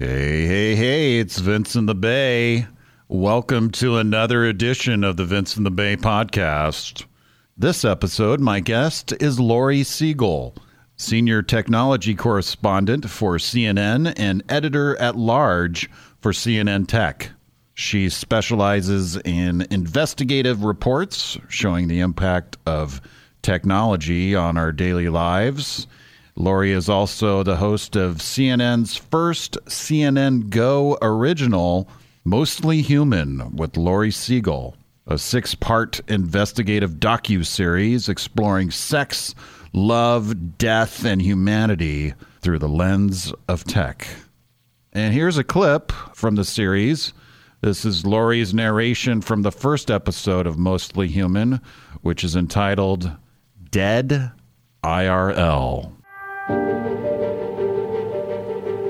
Hey, hey, hey, it's Vince in the Bay. Welcome to another edition of the Vince in the Bay podcast. This episode, my guest is Laurie Segall, senior technology correspondent for CNN and editor-at-large for CNN Tech. She specializes in investigative reports showing the impact of technology on our daily lives. Laurie is also the host of CNN's first CNN Go original, Mostly Human with Laurie Segall, a six-part investigative docu-series exploring sex, love, death, and humanity through the lens of tech. And here's a clip from the series. This is Laurie's narration from the first episode of Mostly Human, which is entitled Dead IRL.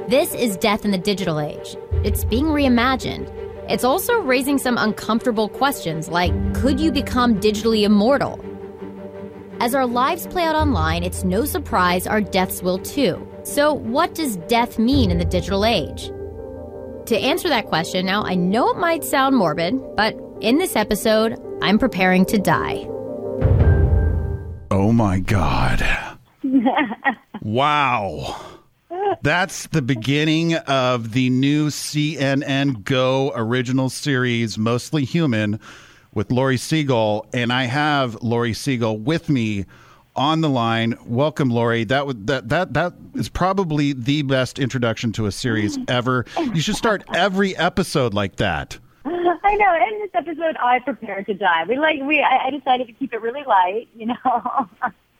This is death in the digital age. It's being reimagined. It's also raising some uncomfortable questions like, could you become digitally immortal? As our lives play out online, it's no surprise our deaths will too. So what does death mean in the digital age? To answer that question, now I know it might sound morbid, but in this episode, I'm preparing to die. Oh my God. Wow. That's the beginning of the new CNN Go original series, Mostly Human, with Laurie Segall. And I have Laurie Segall with me on the line. Welcome, Laurie. That is probably the best introduction to a series ever. You should start every episode like that. I know. In this episode, I prepared to die. I decided to keep it really light, you know.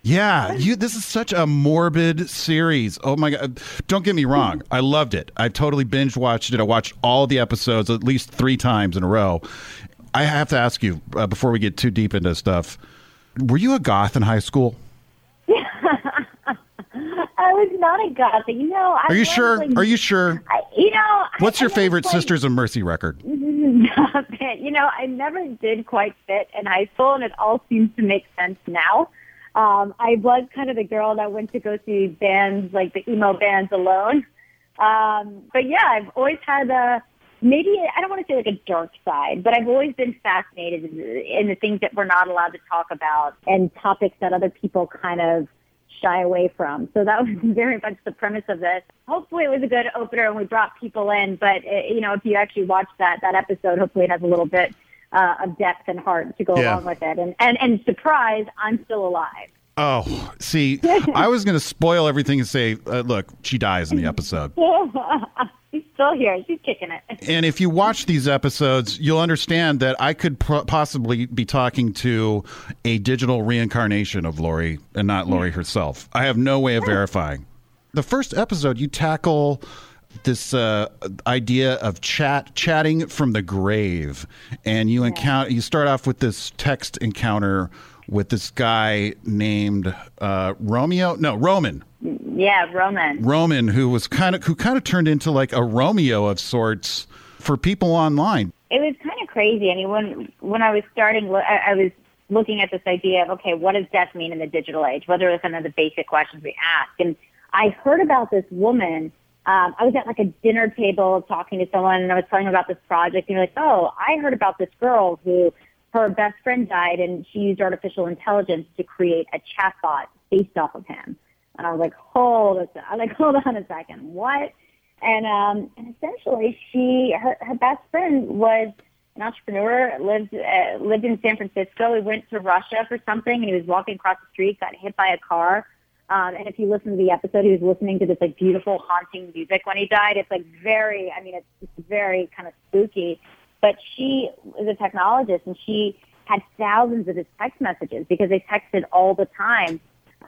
Yeah, this is such a morbid series. Oh, my God. Don't get me wrong. I loved it. I totally binge-watched it. I watched all the episodes at least 3 times in a row. I have to ask you, before we get too deep into stuff, were you a goth in high school? Yeah. I was not a goth. You know, I Are you sure? What's your favorite Sisters of Mercy record? Stop it. You know, I never did quite fit in high school, and it all seems to make sense now. I was kind of the girl that went to go see bands, like the emo bands, alone. But yeah, I've always had I don't want to say like a dark side, but I've always been fascinated in the things that we're not allowed to talk about and topics that other people kind of shy away from. So that was very much the premise of this. Hopefully it was a good opener and we brought people in, but you know, if you actually watch that episode, hopefully it has a little bit of depth and heart to go along with it. And surprise, I'm still alive. Oh, see, I was going to spoil everything and say, look, she dies in the episode. She's still here. She's kicking it. And if you watch these episodes, you'll understand that I could possibly be talking to a digital reincarnation of Laurie and not Laurie herself. I have no way of verifying. The first episode, you tackle this idea of chatting from the grave, and you start off with this text encounter with this guy named Roman. Yeah, Roman, who kind of turned into like a Romeo of sorts for people online. It was kind of crazy. I mean, when I was starting, I was looking at this idea of, okay, what does death mean in the digital age? What are some of the basic questions we ask? And I heard about this woman. I was at like a dinner table talking to someone, and I was telling them about this project, and they're like, oh, I heard about this girl who her best friend died, and she used artificial intelligence to create a chatbot based off of him. And I was like, hold on a second, what? And essentially, her best friend was an entrepreneur, lived in San Francisco. He went to Russia for something, and he was walking across the street, got hit by a car. And if you listen to the episode, he was listening to this like beautiful, haunting music when he died. It's like it's very kind of spooky. But she is a technologist, and she had thousands of his text messages because they texted all the time.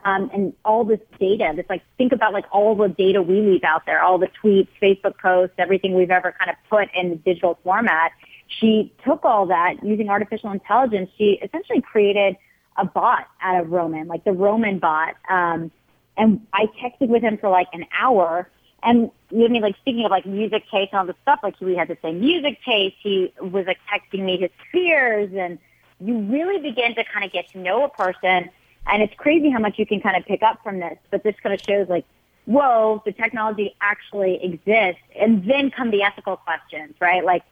And all this data, this like, think about like all the data we leave out there, all the tweets, Facebook posts, everything we've ever kind of put in the digital format. She took all that using artificial intelligence. She essentially created a bot out of Roman, like the Roman bot. And I texted with him for like an hour. And you know, like speaking of like music taste and all this stuff, like we had the same music taste. He was like texting me his fears, and you really begin to kind of get to know a person. And it's crazy how much you can kind of pick up from this. But this kind of shows like whoa, the technology actually exists. And then come the ethical questions, right? Like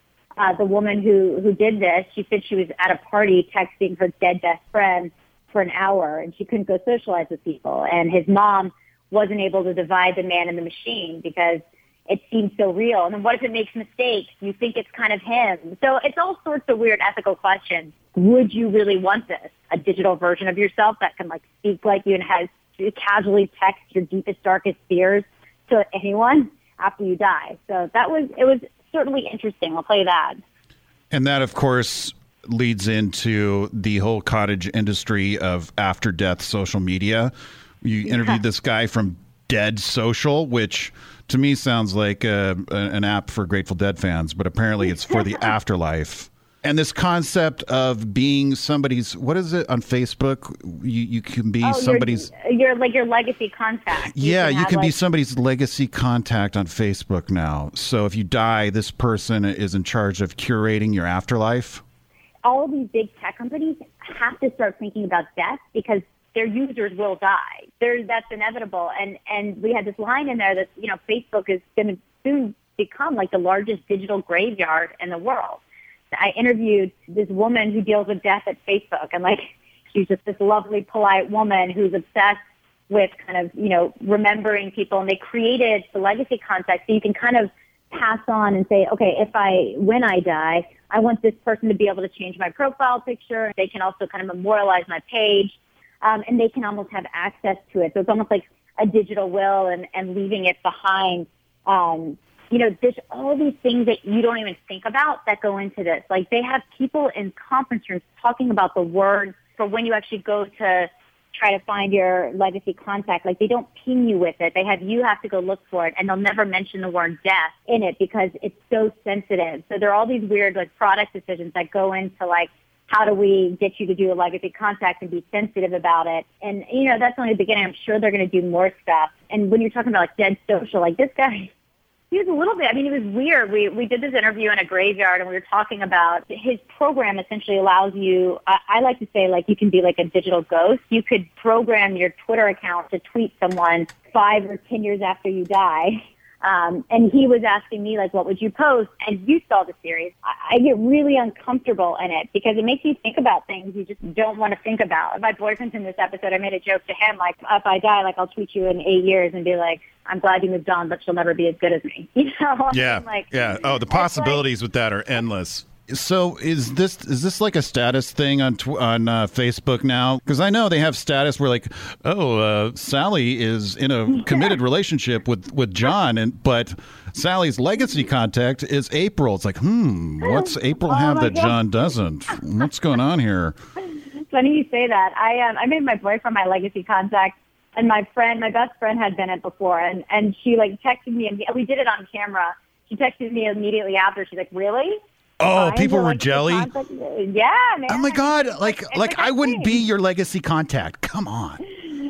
the woman who did this, she said she was at a party texting her dead best friend for an hour, and she couldn't go socialize with people. And his mom wasn't able to divide the man and the machine because it seems so real. And then what if it makes mistakes? You think it's kind of him. So it's all sorts of weird ethical questions. Would you really want this? A digital version of yourself that can like speak like you and has to casually text your deepest, darkest fears to anyone after you die. So it was certainly interesting. I'll play that. And that, of course, leads into the whole cottage industry of after death social media. You interviewed this guy from Dead Social, which to me sounds like an app for Grateful Dead fans, but apparently it's for the afterlife. And this concept of being somebody's, what is it on Facebook? You can be somebody's. You're like your legacy contact. You can be somebody's legacy contact on Facebook now. So if you die, this person is in charge of curating your afterlife. All these big tech companies have to start thinking about death because their users will die. That's inevitable. And we had this line in there that, you know, Facebook is going to soon become like the largest digital graveyard in the world. I interviewed this woman who deals with death at Facebook, and like she's just this lovely, polite woman who's obsessed with kind of, you know, remembering people. And they created the legacy contact so you can kind of pass on and say, okay, when I die, I want this person to be able to change my profile picture. They can also kind of memorialize my page. And they can almost have access to it. So it's almost like a digital will and leaving it behind. You know, there's all these things that you don't even think about that go into this. Like they have people in conference rooms talking about the word for when you actually go to try to find your legacy contact. Like they don't ping you with it. You have to go look for it, and they'll never mention the word death in it because it's so sensitive. So there are all these weird like product decisions that go into like, how do we get you to do a legacy contact and be sensitive about it? And, you know, that's only the beginning. I'm sure they're going to do more stuff. And when you're talking about, like, Dead Social, like, this guy, he was a little bit, I mean, it was weird. We did this interview in a graveyard, and we were talking about his program essentially allows you, I like to say, like, you can be like a digital ghost. You could program your Twitter account to tweet someone 5 or 10 years after you die. And he was asking me, like, what would you post? And you saw the series. I get really uncomfortable in it because it makes you think about things you just don't want to think about. My boyfriend's in this episode. I made a joke to him, like, if I die, like, I'll tweet you in 8 years and be like, I'm glad you moved on, but you'll never be as good as me. You know? Yeah. Like, yeah. Oh, the possibilities with that are endless. So is this like a status thing on Facebook now? Because I know they have status where like, Sally is in a committed relationship with John, but Sally's legacy contact is April. It's like, what's April have that God. John doesn't? What's going on here? Funny you say that. I made my boyfriend my legacy contact, and my best friend had been it before, and she like texted me, and we did it on camera. She texted me immediately after. She's like, really? Oh, people were jelly? Yeah, man. Oh, my God. Like I wouldn't be your legacy contact. Come on.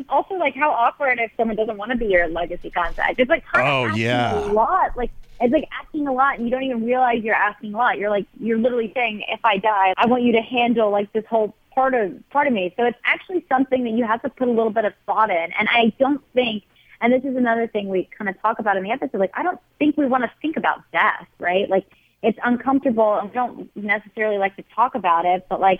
Also, like, how awkward if someone doesn't want to be your legacy contact. It's like, a lot. Like, it's like asking a lot, and you don't even realize you're asking a lot. You're like, you're literally saying, if I die, I want you to handle, like, this whole part of me. So it's actually something that you have to put a little bit of thought in. And I don't think, and this is another thing we kind of talk about in the episode, like, I don't think we want to think about death, right? Like, it's uncomfortable, and we don't necessarily like to talk about it, but like,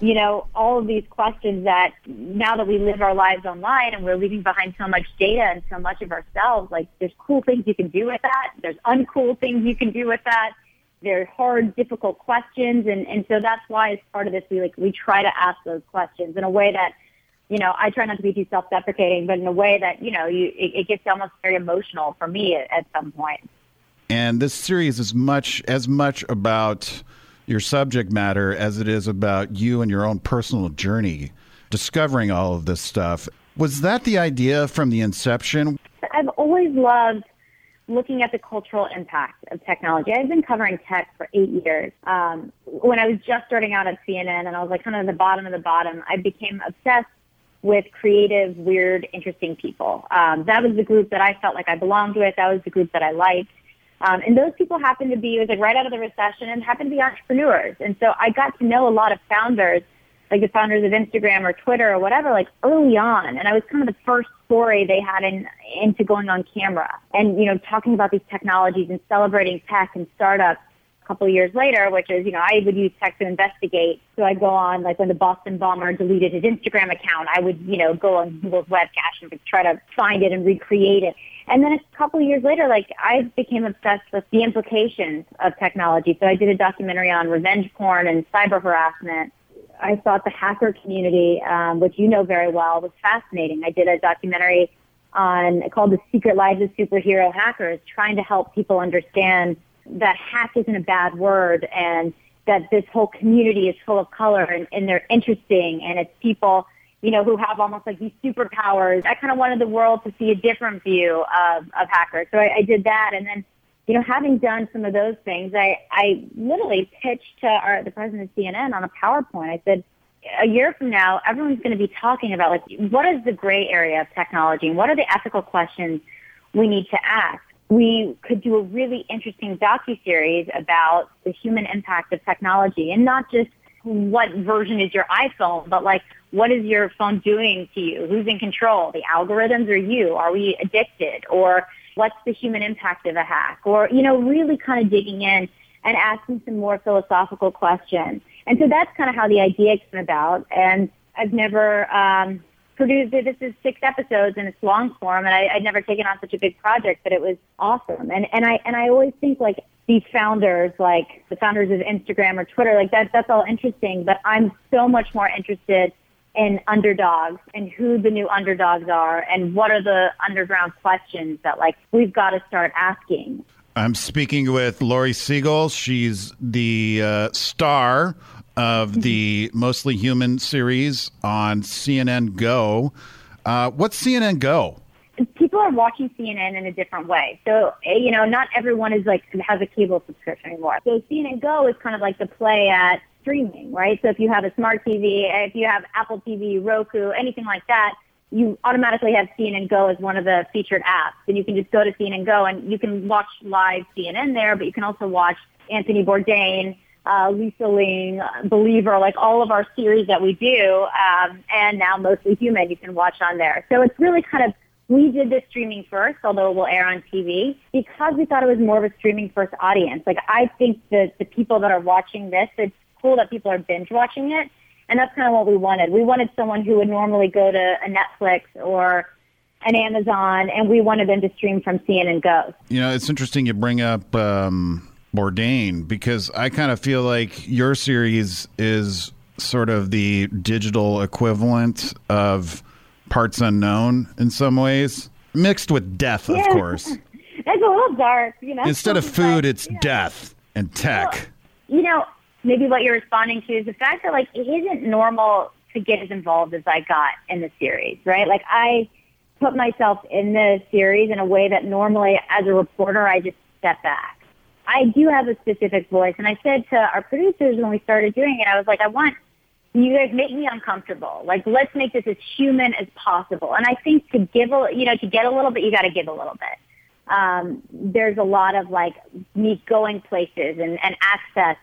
you know, all of these questions that now that we live our lives online and we're leaving behind so much data and so much of ourselves, like there's cool things you can do with that. There's uncool things you can do with that. They're hard, difficult questions. And so that's why as part of this, we try to ask those questions in a way that, you know, I try not to be too self-deprecating, but in a way that, you know, it gets almost very emotional for me at some point. And this series is as much about your subject matter as it is about you and your own personal journey, discovering all of this stuff. Was that the idea from the inception? I've always loved looking at the cultural impact of technology. I've been covering tech for 8 years. When I was just starting out at CNN, and I was like kind of the bottom, I became obsessed with creative, weird, interesting people. That was the group that I felt like I belonged with. That was the group that I liked. And those people happened to be, it was like right out of the recession, and happened to be entrepreneurs. And so I got to know a lot of founders like the founders of Instagram or Twitter or whatever, like early on. And I was kind of the first foray they had into going on camera and, you know, talking about these technologies and celebrating tech and startups a couple of years later, which is, you know, I would use tech to investigate. So I'd go on, like when the Boston bomber deleted his Instagram account, I would, you know, go on Google's web cache and try to find it and recreate it. And then a couple of years later, like, I became obsessed with the implications of technology. So I did a documentary on revenge porn and cyber harassment. I thought the hacker community, which you know very well, was fascinating. I did a documentary called The Secret Lives of Superhero Hackers, trying to help people understand that hack isn't a bad word and that this whole community is full of color and they're interesting and it's people, you know, who have almost like these superpowers. I kind of wanted the world to see a different view of hackers. So I did that. And then, you know, having done some of those things, I literally pitched to the president of CNN on a PowerPoint. I said, a year from now, everyone's going to be talking about, like, what is the gray area of technology? And what are the ethical questions we need to ask? We could do a really interesting docuseries about the human impact of technology, and not just what version is your iPhone, but, like, what is your phone doing to you? Who's in control? The algorithms or you? Are we addicted? Or what's the human impact of a hack? Or, you know, really kind of digging in and asking some more philosophical questions. And so that's kind of how the idea came about. And I've never produced, this is 6 episodes and it's long form, and I'd never taken on such a big project, but it was awesome. And I always think, like, these founders, like the founders of Instagram or Twitter, like that's all interesting, but I'm so much more interested in underdogs and who the new underdogs are and what are the underground questions that, like, we've got to start asking. I'm speaking with Laurie Segall. She's the star of the Mostly Human series on CNN Go. What's CNN Go? People are watching CNN in a different way. So, you know, not everyone is like has a cable subscription anymore. So CNN Go is kind of like the play at streaming, right? So if you have a smart TV, if you have Apple TV, Roku, anything like that, you automatically have CNN Go as one of the featured apps. And you can just go to CNN Go and you can watch live CNN there, but you can also watch Anthony Bourdain, Lisa Ling, Believer, like all of our series that we do, and now Mostly Human you can watch on there. So it's really kind of, we did this streaming first, although it will air on TV, because we thought it was more of a streaming first audience. Like, I think that the people that are watching this, it's cool that people are binge watching it. And that's kind of what we wanted. We wanted someone who would normally go to a Netflix or an Amazon, and we wanted them to stream from CNN Go. You know, it's interesting you bring up Bourdain, because I kind of feel like your series is sort of the digital equivalent of Parts Unknown in some ways, mixed with death, of course. That's a little dark, you know. Instead of food, it's death and tech. Well, you know, maybe what you're responding to is the fact that, like, it isn't normal to get as involved as I got in the series, right? Like, I put myself in the series in a way that normally, as a reporter, I just step back. I do have a specific voice, and I said to our producers when we started doing it, I was like, I want you guys make me uncomfortable. Like, let's make this as human as possible. And I think to give a, you know, to get a little bit, you got to give a little bit. There's a lot of, like, me going places and access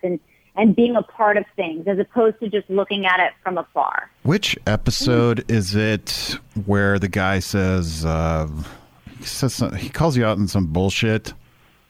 and being a part of things as opposed to just looking at it from afar. Which episode is it where the guy says, he calls you out in some bullshit?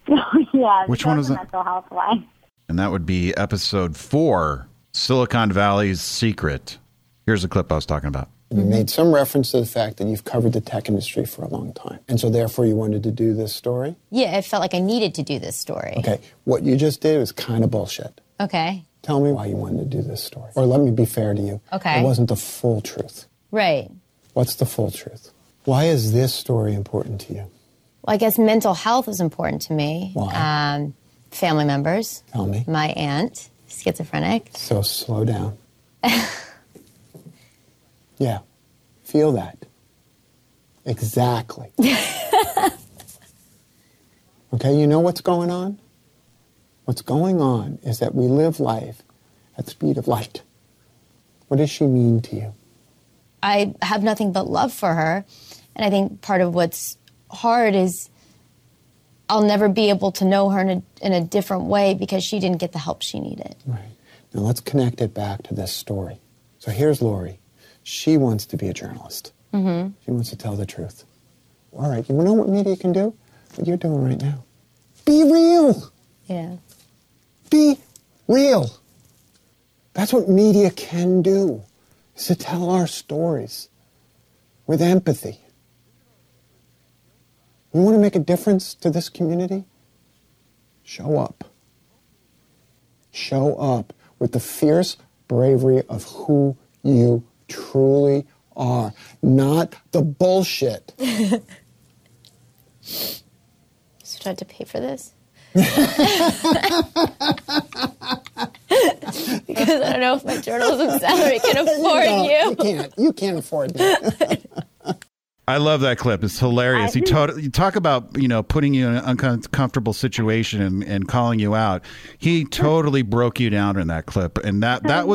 Yeah. Which one was it? Mental health line. And that would be episode 4. Silicon Valley's Secret. Here's the clip I was talking about. You made some reference to the fact that you've covered the tech industry for a long time, and so therefore you wanted to do this story? Yeah, it felt like I needed to do this story. Okay, what you just did was kind of bullshit. Okay. Tell me why you wanted to do this story. Or let me be fair to you. Okay. It wasn't the full truth. Right. What's the full truth? Why is this story important to you? Well, I guess mental health is important to me. Why? Family members. Tell me. My aunt. Schizophrenic. So slow down. Yeah. Feel that. Exactly. Okay, you know what's going on? What's going on is that we live life at the speed of light. What does she mean to you? I have nothing but love for her. And I think part of what's hard is I'll never be able to know her in a different way because she didn't get the help she needed. Right. Now let's connect it back to this story. So here's Laurie. She wants to be a journalist. Mm-hmm. She wants to tell the truth. All right, you know what media can do? What you're doing right now. Be real. Yeah. Be real. That's what media can do, is to tell our stories with empathy. You want to make a difference to this community? Show up. Show up with the fierce bravery of who you truly are, not the bullshit. So do I have to pay for this? Because I don't know if my journalism salary can afford you. You can't afford that. I love that clip. It's hilarious. You talk about, you know, putting you in an uncomfortable situation and calling you out. He totally broke you down in that clip. And that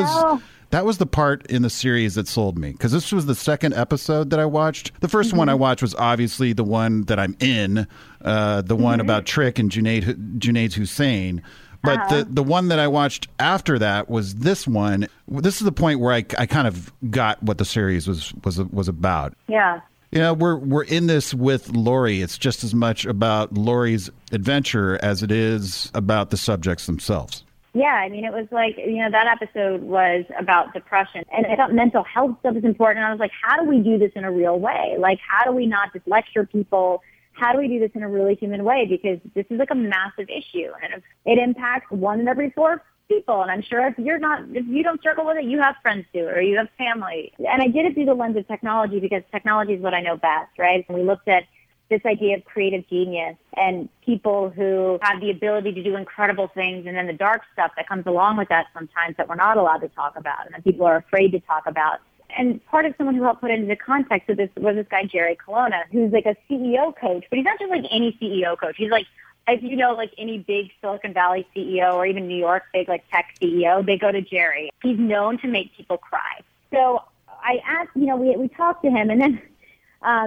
was the part in the series that sold me, because this was the second episode that I watched. The first one I watched was obviously the one that I'm in, the one about Trick and Junaid Hussain. But the one that I watched after that was this one. This is the point where I kind of got what the series was about. Yeah. You know, we're in this with Laurie. It's just as much about Laurie's adventure as it is about the subjects themselves. Yeah, I mean, it was like, you know, that episode was about depression. And I thought mental health stuff was important. I was like, how do we do this in a real way? Like, how do we not just lecture people? How do we do this in a really human way? Because this is like a massive issue. And it impacts 1 in every 4 people. And I'm sure if you don't struggle with it, you have friends do, or you have family. And I did it through the lens of technology, because technology is what I know best, right? And we looked at this idea of creative genius and people who have the ability to do incredible things, and then the dark stuff that comes along with that sometimes that we're not allowed to talk about and that people are afraid to talk about. And part of someone who helped put it into context of this was this guy, Jerry Colonna, who's like a CEO coach, but he's not just like any CEO coach. He's like, if you know, like any big Silicon Valley CEO or even New York big like tech CEO, they go to Jerry. He's known to make people cry. So I asked, you know, we talked to him, and then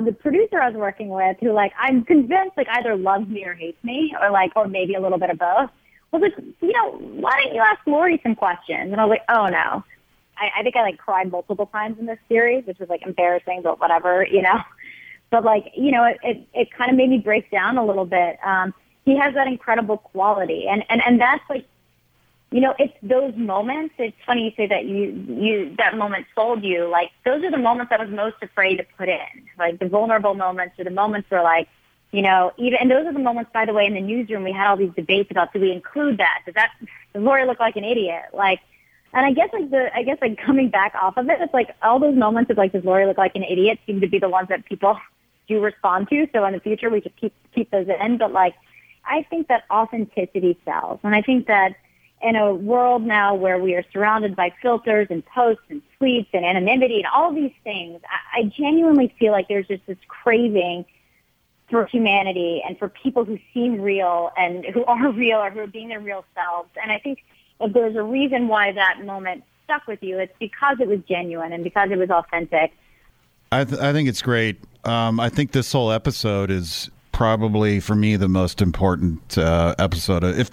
the producer I was working with, who, like, I'm convinced, like, either loves me or hates me, or, like, or maybe a little bit of both, was like, you know, why don't you ask Laurie some questions? And I was like, oh, no. I think I, like, cried multiple times in this series, which was, like, embarrassing, but whatever, you know. But, like, you know, it kind of made me break down a little bit. He has that incredible quality. And that's, like, you know, it's those moments. It's funny you say that you that moment sold you. Like, those are the moments I was most afraid to put in. Like, the vulnerable moments, or the moments where, like, you know, even, and those are the moments, by the way, in the newsroom, we had all these debates about, do we include that? Does Laurie look like an idiot? Like, and I guess, coming back off of it, it's like all those moments of, like, does Laurie look like an idiot seem to be the ones that people do respond to. So in the future, we just keep those in. But, like, I think that authenticity sells. And I think that, in a world now where we are surrounded by filters and posts and tweets and anonymity and all these things, I genuinely feel like there's just this craving for humanity and for people who seem real and who are real, or who are being their real selves. And I think if there's a reason why that moment stuck with you, it's because it was genuine and because it was authentic. I think it's great. I think this whole episode is probably, for me, the most important episode. If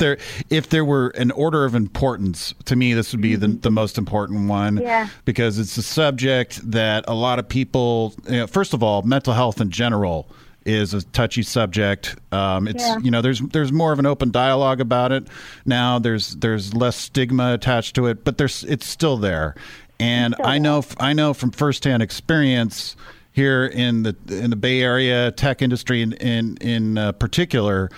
there were an order of importance, to me, this would be the most important one. Yeah. Because it's a subject that a lot of people, you know, first of all, mental health in general is a touchy subject. It's, you know, there's more of an open dialogue about it now. There's less stigma attached to it, but it's still there. And I know from firsthand experience, here in the Bay Area tech industry in particular,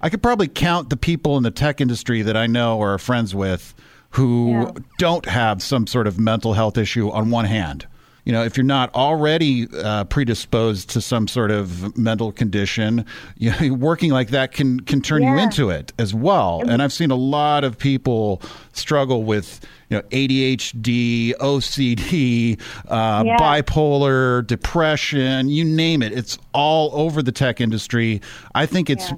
I could probably count the people in the tech industry that I know or are friends with who don't have some sort of mental health issue on one hand. You know, if you're not already predisposed to some sort of mental condition, you know, working like that can turn you into it as well. And I've seen a lot of people struggle with, you know, ADHD, OCD, bipolar, depression, you name it. It's all over the tech industry. I think it's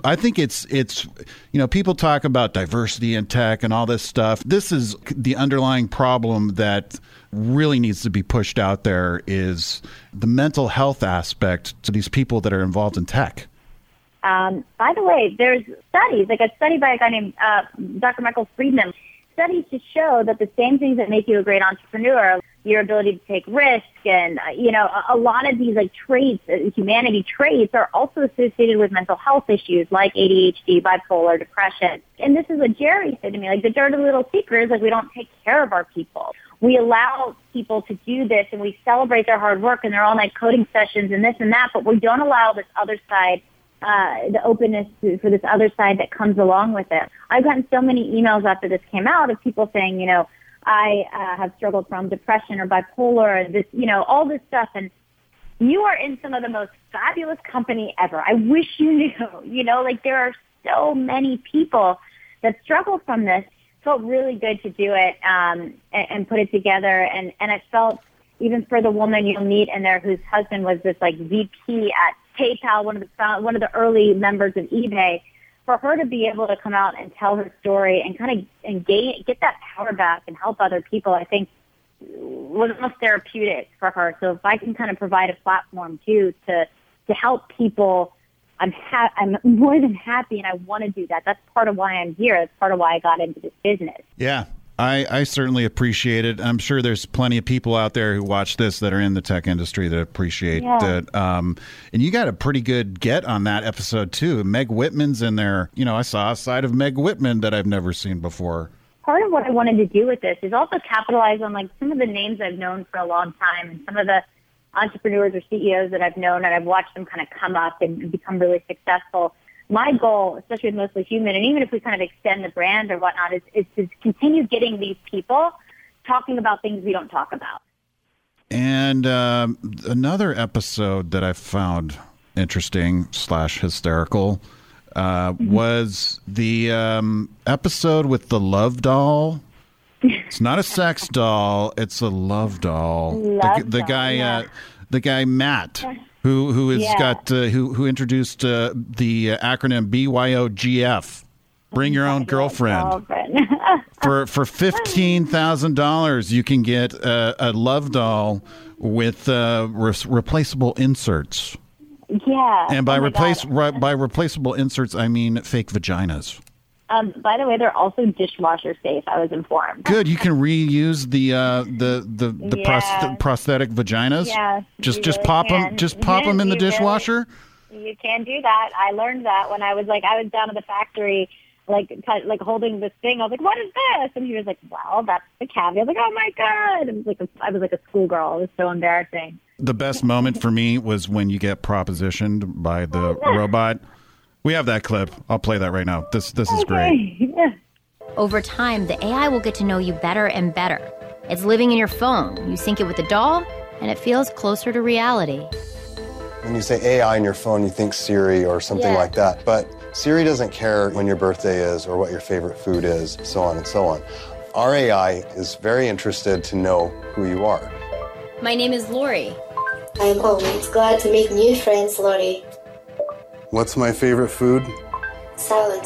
you know, people talk about diversity in tech and all this stuff. This is the underlying problem that really needs to be pushed out there, is the mental health aspect to these people that are involved in tech. By the way, there's studies, like a study by a guy named Dr. Michael Friedman, studies to show that the same things that make you a great entrepreneur, your ability to take risk and, a lot of these like traits, humanity traits, are also associated with mental health issues like ADHD, bipolar, depression. And this is what Jerry said to me, like the dirty little secret is like we don't take care of our people. We allow people to do this and we celebrate their hard work and their all-night coding sessions and this and that, but we don't allow this other side, the openness for this other side that comes along with it. I've gotten so many emails after this came out of people saying, I have struggled from depression or bipolar and this, all this stuff. And you are in some of the most fabulous company ever. I wish you knew, like there are so many people that struggle from this. Felt really good to do it and put it together. And I felt even for the woman you'll meet in there whose husband was this like VP at PayPal, one of the early members of eBay, for her to be able to come out and tell her story and kind of engage, get that power back and help other people, I think was almost therapeutic for her. So if I can kind of provide a platform too to help people, I'm more than happy, and I want to do that. That's part of why I'm here. That's part of why I got into this business. Yeah, I certainly appreciate it. I'm sure there's plenty of people out there who watch this that are in the tech industry that appreciate that. And you got a pretty good get on that episode, too. Meg Whitman's in there. I saw a side of Meg Whitman that I've never seen before. Part of what I wanted to do with this is also capitalize on, like, some of the names I've known for a long time and some of the entrepreneurs or CEOs that I've known and I've watched them kind of come up and become really successful. My goal, especially with Mostly Human, and even if we kind of extend the brand or whatnot, is to continue getting these people talking about things we don't talk about. And another episode that I found interesting /hysterical was the episode with the love doll. It's not a sex doll. It's a love doll. The guy, yeah. The guy Matt, who has got who introduced the acronym BYOGF, bring your own girlfriend. for $15,000, you can get a love doll with replaceable inserts. Yeah, and by by replaceable inserts, I mean fake vaginas. By the way, they're also dishwasher safe, I was informed. Good, you can reuse the prosthetic vaginas. Yeah, just really pop them in the dishwasher. Really, you can do that. I learned that when I was down at the factory, like holding this thing. I was like, "What is this?" And he was like, "Well, that's the caviar." I was like, "Oh my god!" I was like a schoolgirl. It was so embarrassing. The best moment for me was when you get propositioned by the robot. We have that clip. I'll play that right now. This is great. Yeah. Over time, the AI will get to know you better and better. It's living in your phone. You sync it with a doll, and it feels closer to reality. When you say AI in your phone, you think Siri or something like that. But Siri doesn't care when your birthday is or what your favorite food is, so on and so on. Our AI is very interested to know who you are. My name is Laurie. I'm always glad to make new friends, Laurie. What's my favorite food? Salad.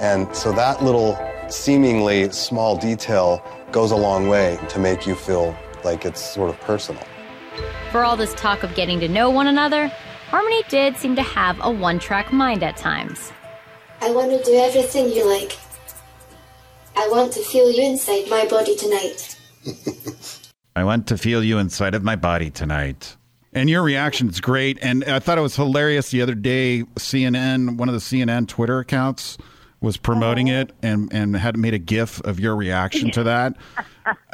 And so that little seemingly small detail goes a long way to make you feel like it's sort of personal. For all this talk of getting to know one another, Harmony did seem to have a one-track mind at times. I want to do everything you like. I want to feel you inside my body tonight. I want to feel you inside of my body tonight. And your reaction is great. And I thought it was hilarious the other day, CNN, one of the CNN Twitter accounts was promoting it and had made a GIF of your reaction to that.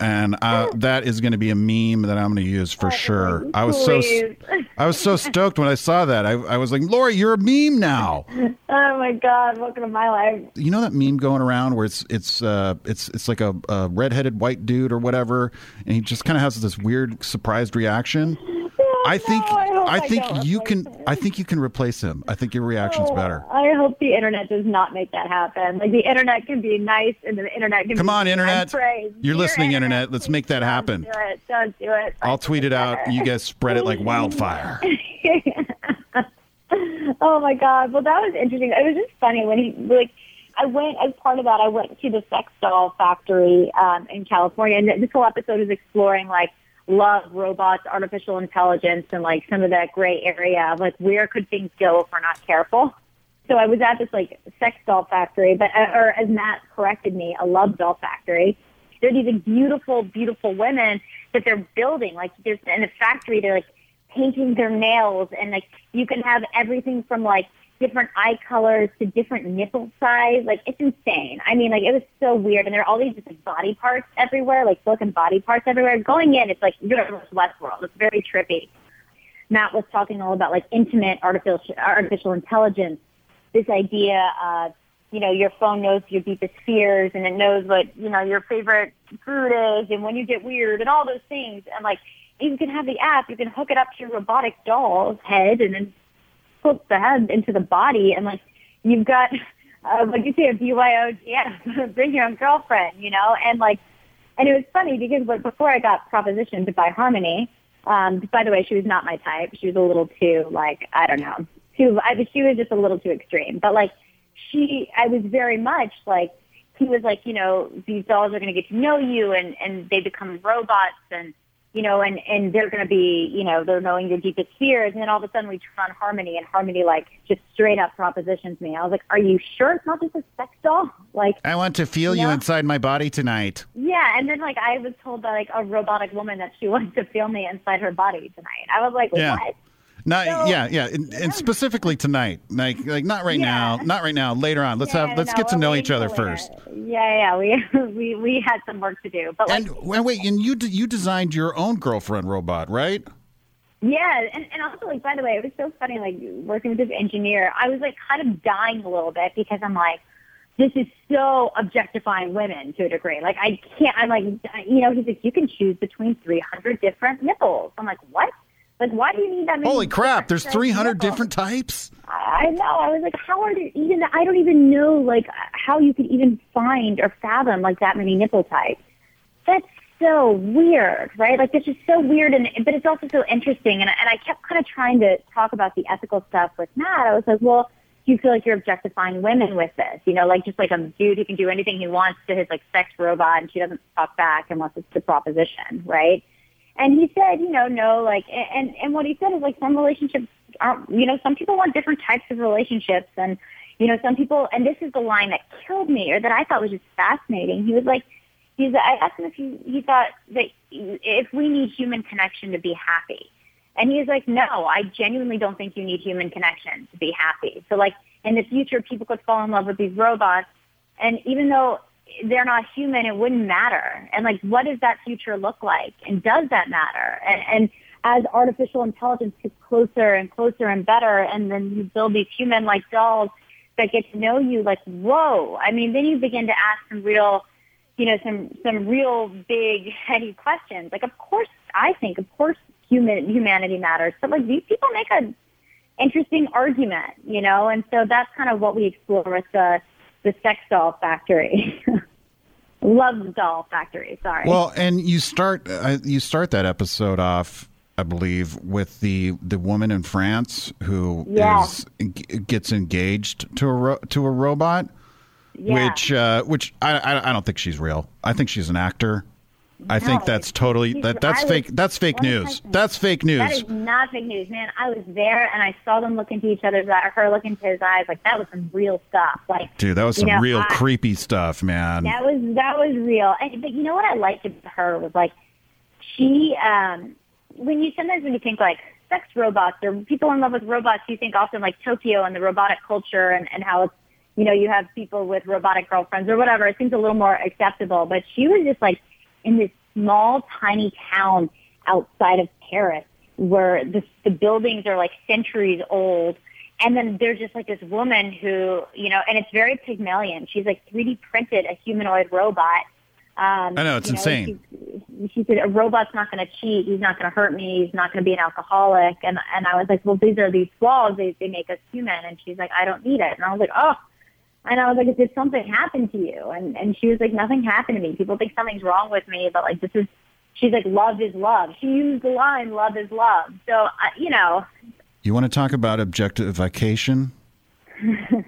And that is going to be a meme that I'm going to use for sure. I was so stoked when I saw that. I was like, Laurie, you're a meme now. Oh my God, welcome to my life. You know that meme going around where it's like a redheaded white dude or whatever, and he just kind of has this weird surprised reaction. I think you can replace him. I think your reaction's better. I hope the internet does not make that happen. Like the internet can be nice, and the internet can. Come on, internet! You're listening, internet. Let's make that happen. Don't do it. I'll tweet it out. You guys spread it like wildfire. Oh my God! Well, that was interesting. It was just funny when he I went to the sex doll factory in California, and this whole episode is exploring like. Love, robots, artificial intelligence, and like some of that gray area of like where could things go if we're not careful. So I was at this like sex doll factory, but or as Matt corrected me, a love doll factory. There are these like, beautiful, beautiful women that they're building. Like there's in a factory, they're like painting their nails, and like you can have everything from like different eye colors to different nipple size. Like it's insane. I mean, like it was so weird, and there are all these just like, body parts everywhere, like silicon body parts everywhere. Going in, it's like you're in Westworld. It's very trippy. Matt was talking all about like intimate artificial intelligence. This idea of, you know, your phone knows your deepest fears and it knows what, you know, your favorite food is and when you get weird and all those things. And, like, you can have the app. You can hook it up to your robotic doll's head and then flip the head into the body. And, like, you've got, like you say, a BYOG, yeah, bring your own girlfriend, you know. And, like, and it was funny because like, before I got propositioned by Harmony, by the way, she was not my type. She was a little too, like, I don't know. She was just a little too extreme. But, like, I was very much, like, he was like, you know, these dolls are going to get to know you, and they become robots, and, you know, and they're going to be, you know, they're knowing your deepest fears. And then all of a sudden we turn on Harmony, and Harmony, like, just straight up propositions me. I was like, are you sure it's not just a sex doll? Like, I want to feel you inside my body tonight. Yeah, and then, like, I was told by, like, a robotic woman that she wanted to feel me inside her body tonight. I was like, yeah. What? Not, so, yeah, and specifically tonight, like not right now, later on. Let's get to know each other first. We had some work to do. But like, and you designed your own girlfriend robot, right? Yeah, and also like by the way, it was so funny like working with this engineer. I was like kind of dying a little bit because I'm like, this is so objectifying women to a degree. Like I can't. I'm like, you know, he's like, you can choose between 300 different nipples. I'm like, what? Like, why do you need that many? Holy crap, there's 300 different types? I know. I was like, how are there even, I don't even know, like, how you could even find or fathom, like, that many nipple types. That's so weird, right? Like, it's just so weird, but it's also so interesting. And I kept kind of trying to talk about the ethical stuff with Matt. I was like, well, do you feel like you're objectifying women with this? You know, like, just like a dude who can do anything he wants to his, like, sex robot, and she doesn't talk back unless it's the proposition, right? And he said, you know, no, like, and what he said is, like, some relationships aren't, you know, some people want different types of relationships. And, you know, some people, and this is the line that killed me or that I thought was just fascinating. He was like, I asked him if he thought that if we need human connection to be happy. And he was like, no, I genuinely don't think you need human connection to be happy. So, like, in the future, people could fall in love with these robots. And even though they're not human, it wouldn't matter. And, like, what does that future look like? And does that matter? And as artificial intelligence gets closer and closer and better, and then you build these human-like dolls that get to know you, like, whoa. I mean, then you begin to ask some real, you know, some real big, heady questions. Like, of course, I think, of course, humanity matters. But, like, these people make an interesting argument, you know? And so that's kind of what we explore with the sex doll factory. Love doll factory, sorry. Well, and you start that episode off, I believe, with the woman in France who gets engaged to a robot, which I don't think she's real. I think she's an actor. I think that's totally that's fake. That's fake news. That's fake news. That is not fake news, man. I was there and I saw them look into each other's eyes. Her look into his eyes, like that was some real stuff. Like, dude, that was some real creepy stuff, man. That was real. But you know what I liked about her was like she. When you think like sex robots or people in love with robots, you think often like Tokyo and the robotic culture and how it's, you know, you have people with robotic girlfriends or whatever. It seems a little more acceptable, but she was just like, in this small, tiny town outside of Paris where the buildings are like centuries old. And then there's just like this woman who, you know, and it's very Pygmalion. She's like 3D printed a humanoid robot. I know, it's insane. She said, a robot's not going to cheat. He's not going to hurt me. He's not going to be an alcoholic. And I was like, well, these are these flaws. They make us human. And she's like, I don't need it. And I was like, oh. And I was like, did something happen to you? And she was like, nothing happened to me. People think something's wrong with me, but like, she's like, love is love. She used the line, love is love. So, you know. You want to talk about objectification?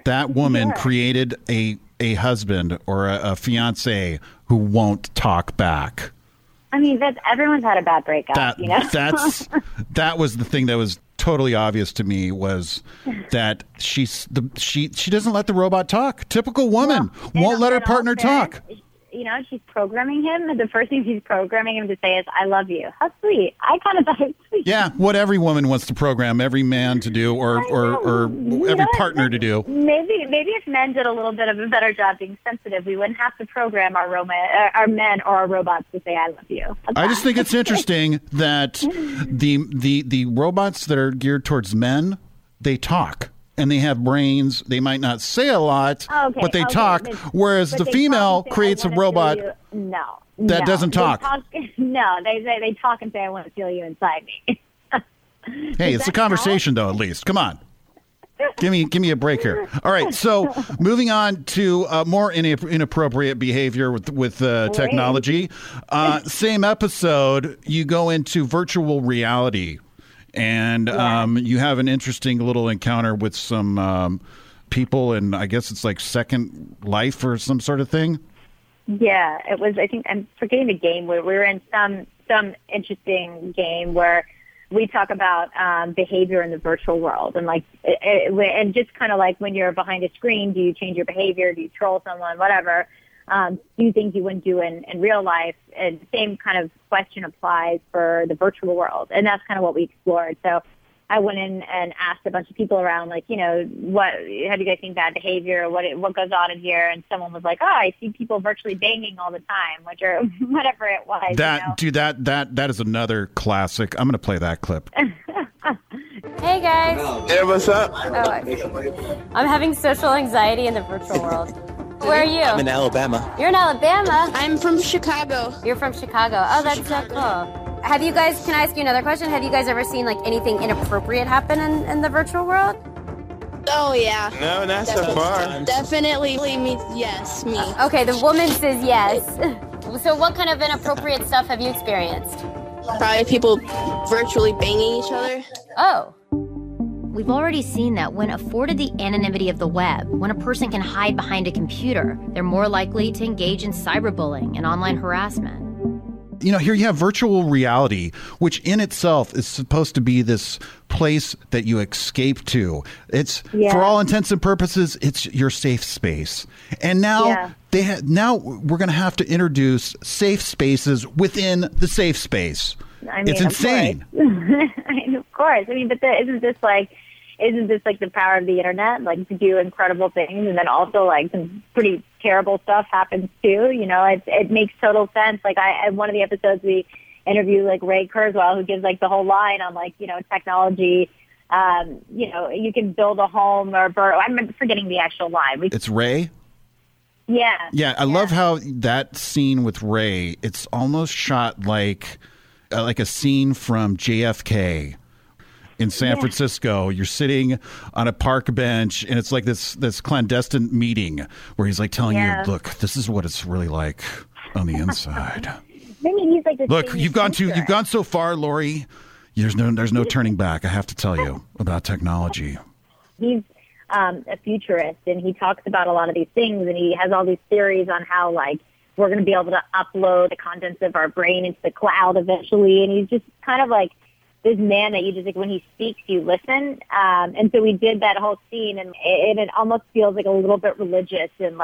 That woman created a husband or a fiance who won't talk back. I mean, everyone's had a bad breakup, you know? That was the thing that was totally obvious to me was that she doesn't let the robot talk. Typical woman. Well, won't let her partner talk. You know, she's programming him, and the first thing she's programming him to say is, I love you. How sweet. I kind of thought it's sweet. Yeah, what every woman wants to program every man to do, or every partner to do. Maybe if men did a little bit of a better job being sensitive, we wouldn't have to program our men or our robots to say, I love you. I just think it's interesting that the robots that are geared towards men, they talk. And they have brains. They might not say a lot, but they talk. Whereas the female creates a robot that doesn't talk. They talk and say, I want to feel you inside me. Hey, it's a conversation, though, at least. Come on. Give me a break here. All right, so moving on to more inappropriate behavior with technology. Same episode, you go into virtual reality. And you have an interesting little encounter with some people, and I guess it's like Second Life or some sort of thing. Yeah, it was. I think I'm forgetting the game where we were in some interesting game where we talk about behavior in the virtual world, and like, and just kind of like when you're behind a screen, do you change your behavior? Do you troll someone? Whatever. Do things you wouldn't do in real life, and the same kind of question applies for the virtual world, and that's kind of what we explored. So I went in and asked a bunch of people around, like, you know, how do you guys think bad behavior, what goes on in here? And someone was like, I see people virtually banging all the time, which or whatever it was. That you know? Dude, that is another classic. I'm going to play that clip. Hey guys. Hey, what's up? I'm having social anxiety in the virtual world. Where are you? I'm in Alabama. You're in Alabama? I'm from Chicago. You're from Chicago. Oh, that's so cool. Have you guys, can I ask you another question? Have you guys ever seen like anything inappropriate happen in the virtual world? Oh, yeah. No, not so far. Definitely me. Okay, the woman says yes. So what kind of inappropriate stuff have you experienced? Probably people virtually banging each other. Oh. We've already seen that when afforded the anonymity of the web, when a person can hide behind a computer, they're more likely to engage in cyberbullying and online harassment. You know, here you have virtual reality, which in itself is supposed to be this place that you escape to. It's, for all intents and purposes, it's your safe space. And now now we're going to have to introduce safe spaces within the safe space. I mean, it's insane. Of course. I mean, but isn't this like the power of the internet, like to do incredible things, and then also like some pretty terrible stuff happens too. You know, it makes total sense. Like one of the episodes we interview like Ray Kurzweil, who gives like the whole line on like, you know, technology. You know, you can build a home or I'm forgetting the actual line. It's Ray. Yeah. Yeah, I love how that scene with Ray. It's almost shot like a scene from JFK. In San Francisco, you're sitting on a park bench, and it's like this clandestine meeting where he's like telling you, "Look, this is what it's really like on the inside." He's like, "Look, you've gone so far, Laurie. There's no turning back. I have to tell you about technology." He's a futurist, and he talks about a lot of these things, and he has all these theories on how like we're going to be able to upload the contents of our brain into the cloud eventually, and he's just kind of like. This man that you just, like, when he speaks, you listen. And so we did that whole scene, and it almost feels like a little bit religious and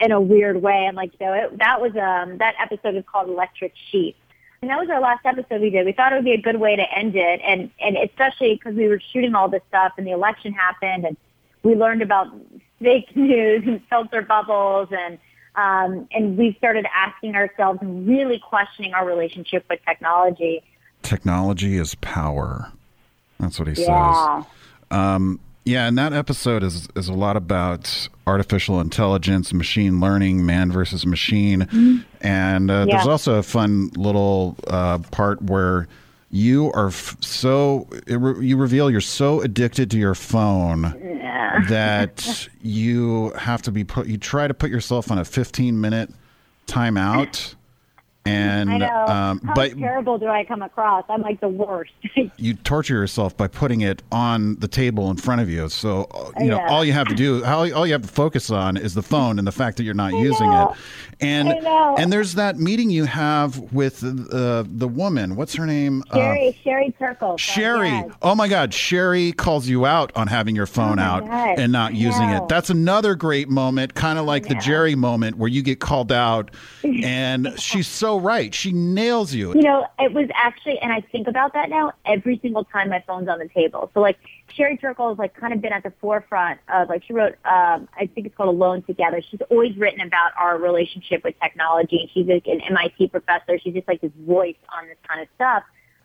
in a weird way. And like, so that episode is called Electric Sheep. And that was our last episode we did. We thought it would be a good way to end it. And especially because we were shooting all this stuff and the election happened and we learned about fake news and filter bubbles and we started asking ourselves and really questioning our relationship with technology. Technology is power. That's what he says. And that episode is a lot about artificial intelligence, machine learning, man versus machine. Mm-hmm. And there's also a fun little part where you are you reveal you're so addicted to your phone that you have to you try to put yourself on a 15-minute timeout. And I know. How terrible do I come across? I'm like the worst. You torture yourself by putting it on the table in front of you. So you know, all you have to do, all you have to focus on, is the phone and the fact that you're not using it. And there's that meeting you have with the woman. What's her name? Sherry Turkle. Sherry. Yes. Oh my God. Sherry calls you out on having your phone out and not using it. That's another great moment, kind of like the Jerry moment, where you get called out, and she's so. Right. She nails you. You know, it was actually, and I think about that now, every single time my phone's on the table. So, like, Sherry Turkle has, like, kind of been at the forefront of, like, she wrote, I think it's called Alone Together. She's always written about our relationship with technology. And she's, like, an MIT professor. She's just, like, this voice on this kind of stuff.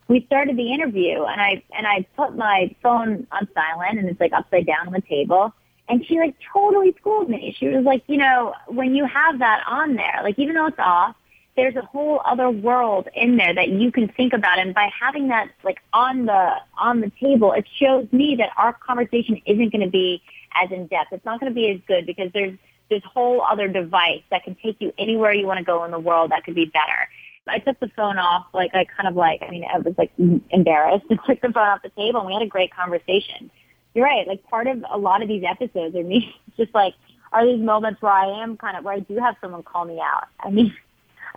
We started the interview, and I put my phone on silent, and it's, like, upside down on the table. And she, like, totally schooled me. She was like, you know, when you have that on there, like, even though it's off, there's a whole other world in there that you can think about. And by having that, like, on the table, it shows me that our conversation isn't going to be as in-depth. It's not going to be as good because there's this whole other device that can take you anywhere you want to go in the world that could be better. I took the phone off, like, I kind of, like, I mean, I was, like, embarrassed and took the phone off the table, and we had a great conversation. You're right. Like, part of a lot of these episodes are me just, like, are these moments where I am kind of, where I do have someone call me out. I mean...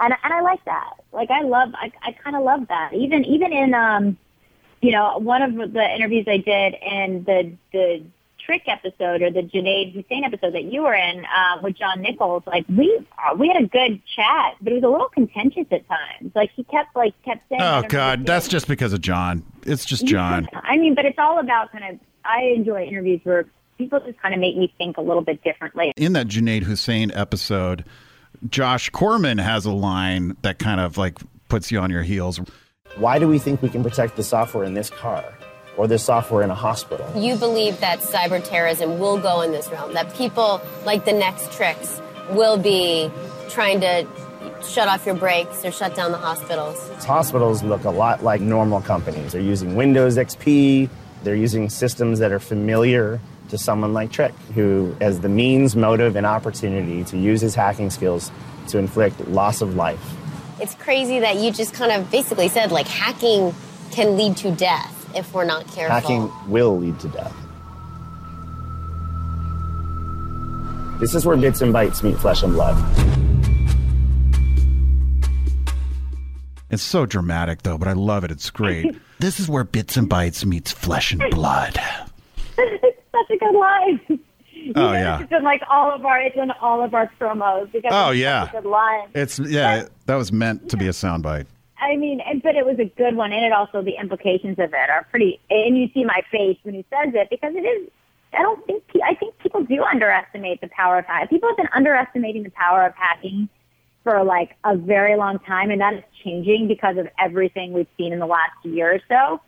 And I like that. Like, I kind of love that. Even in, you know, one of the interviews I did in the Trick episode or the Junaid Hussain episode that you were in with John Nichols, like, we had a good chat, but it was a little contentious at times. Like, he kept saying... Oh, God, that's just because of John. It's just John. I mean, but it's all about kind of... I enjoy interviews where people just kind of make me think a little bit differently. In that Junaid Hussain episode... Josh Corman has a line that kind of, like, puts you on your heels. Why do we think we can protect the software in this car or the software in a hospital? You believe that cyber terrorism will go in this realm, that people like the next Tricks will be trying to shut off your brakes or shut down the hospitals. Hospitals look a lot like normal companies. They're using Windows XP. They're using systems that are familiar to someone like Trick, who has the means, motive, and opportunity to use his hacking skills to inflict loss of life. It's crazy that you just kind of basically said, like, hacking can lead to death if we're not careful. Hacking will lead to death. This is where bits and bytes meet flesh and blood. It's so dramatic, though, but I love it. It's great. This is where bits and bytes meets flesh and blood. Such a good line. You know, it's been like all of our promos. Because it's such a good line. That was meant to be a soundbite. I mean, but it was a good one, and it also the implications of it are pretty. And you see my face when he says it because it is. I think people do underestimate the power of hacking. People have been underestimating the power of hacking for, like, a very long time, and that is changing because of everything we've seen in the last year or so.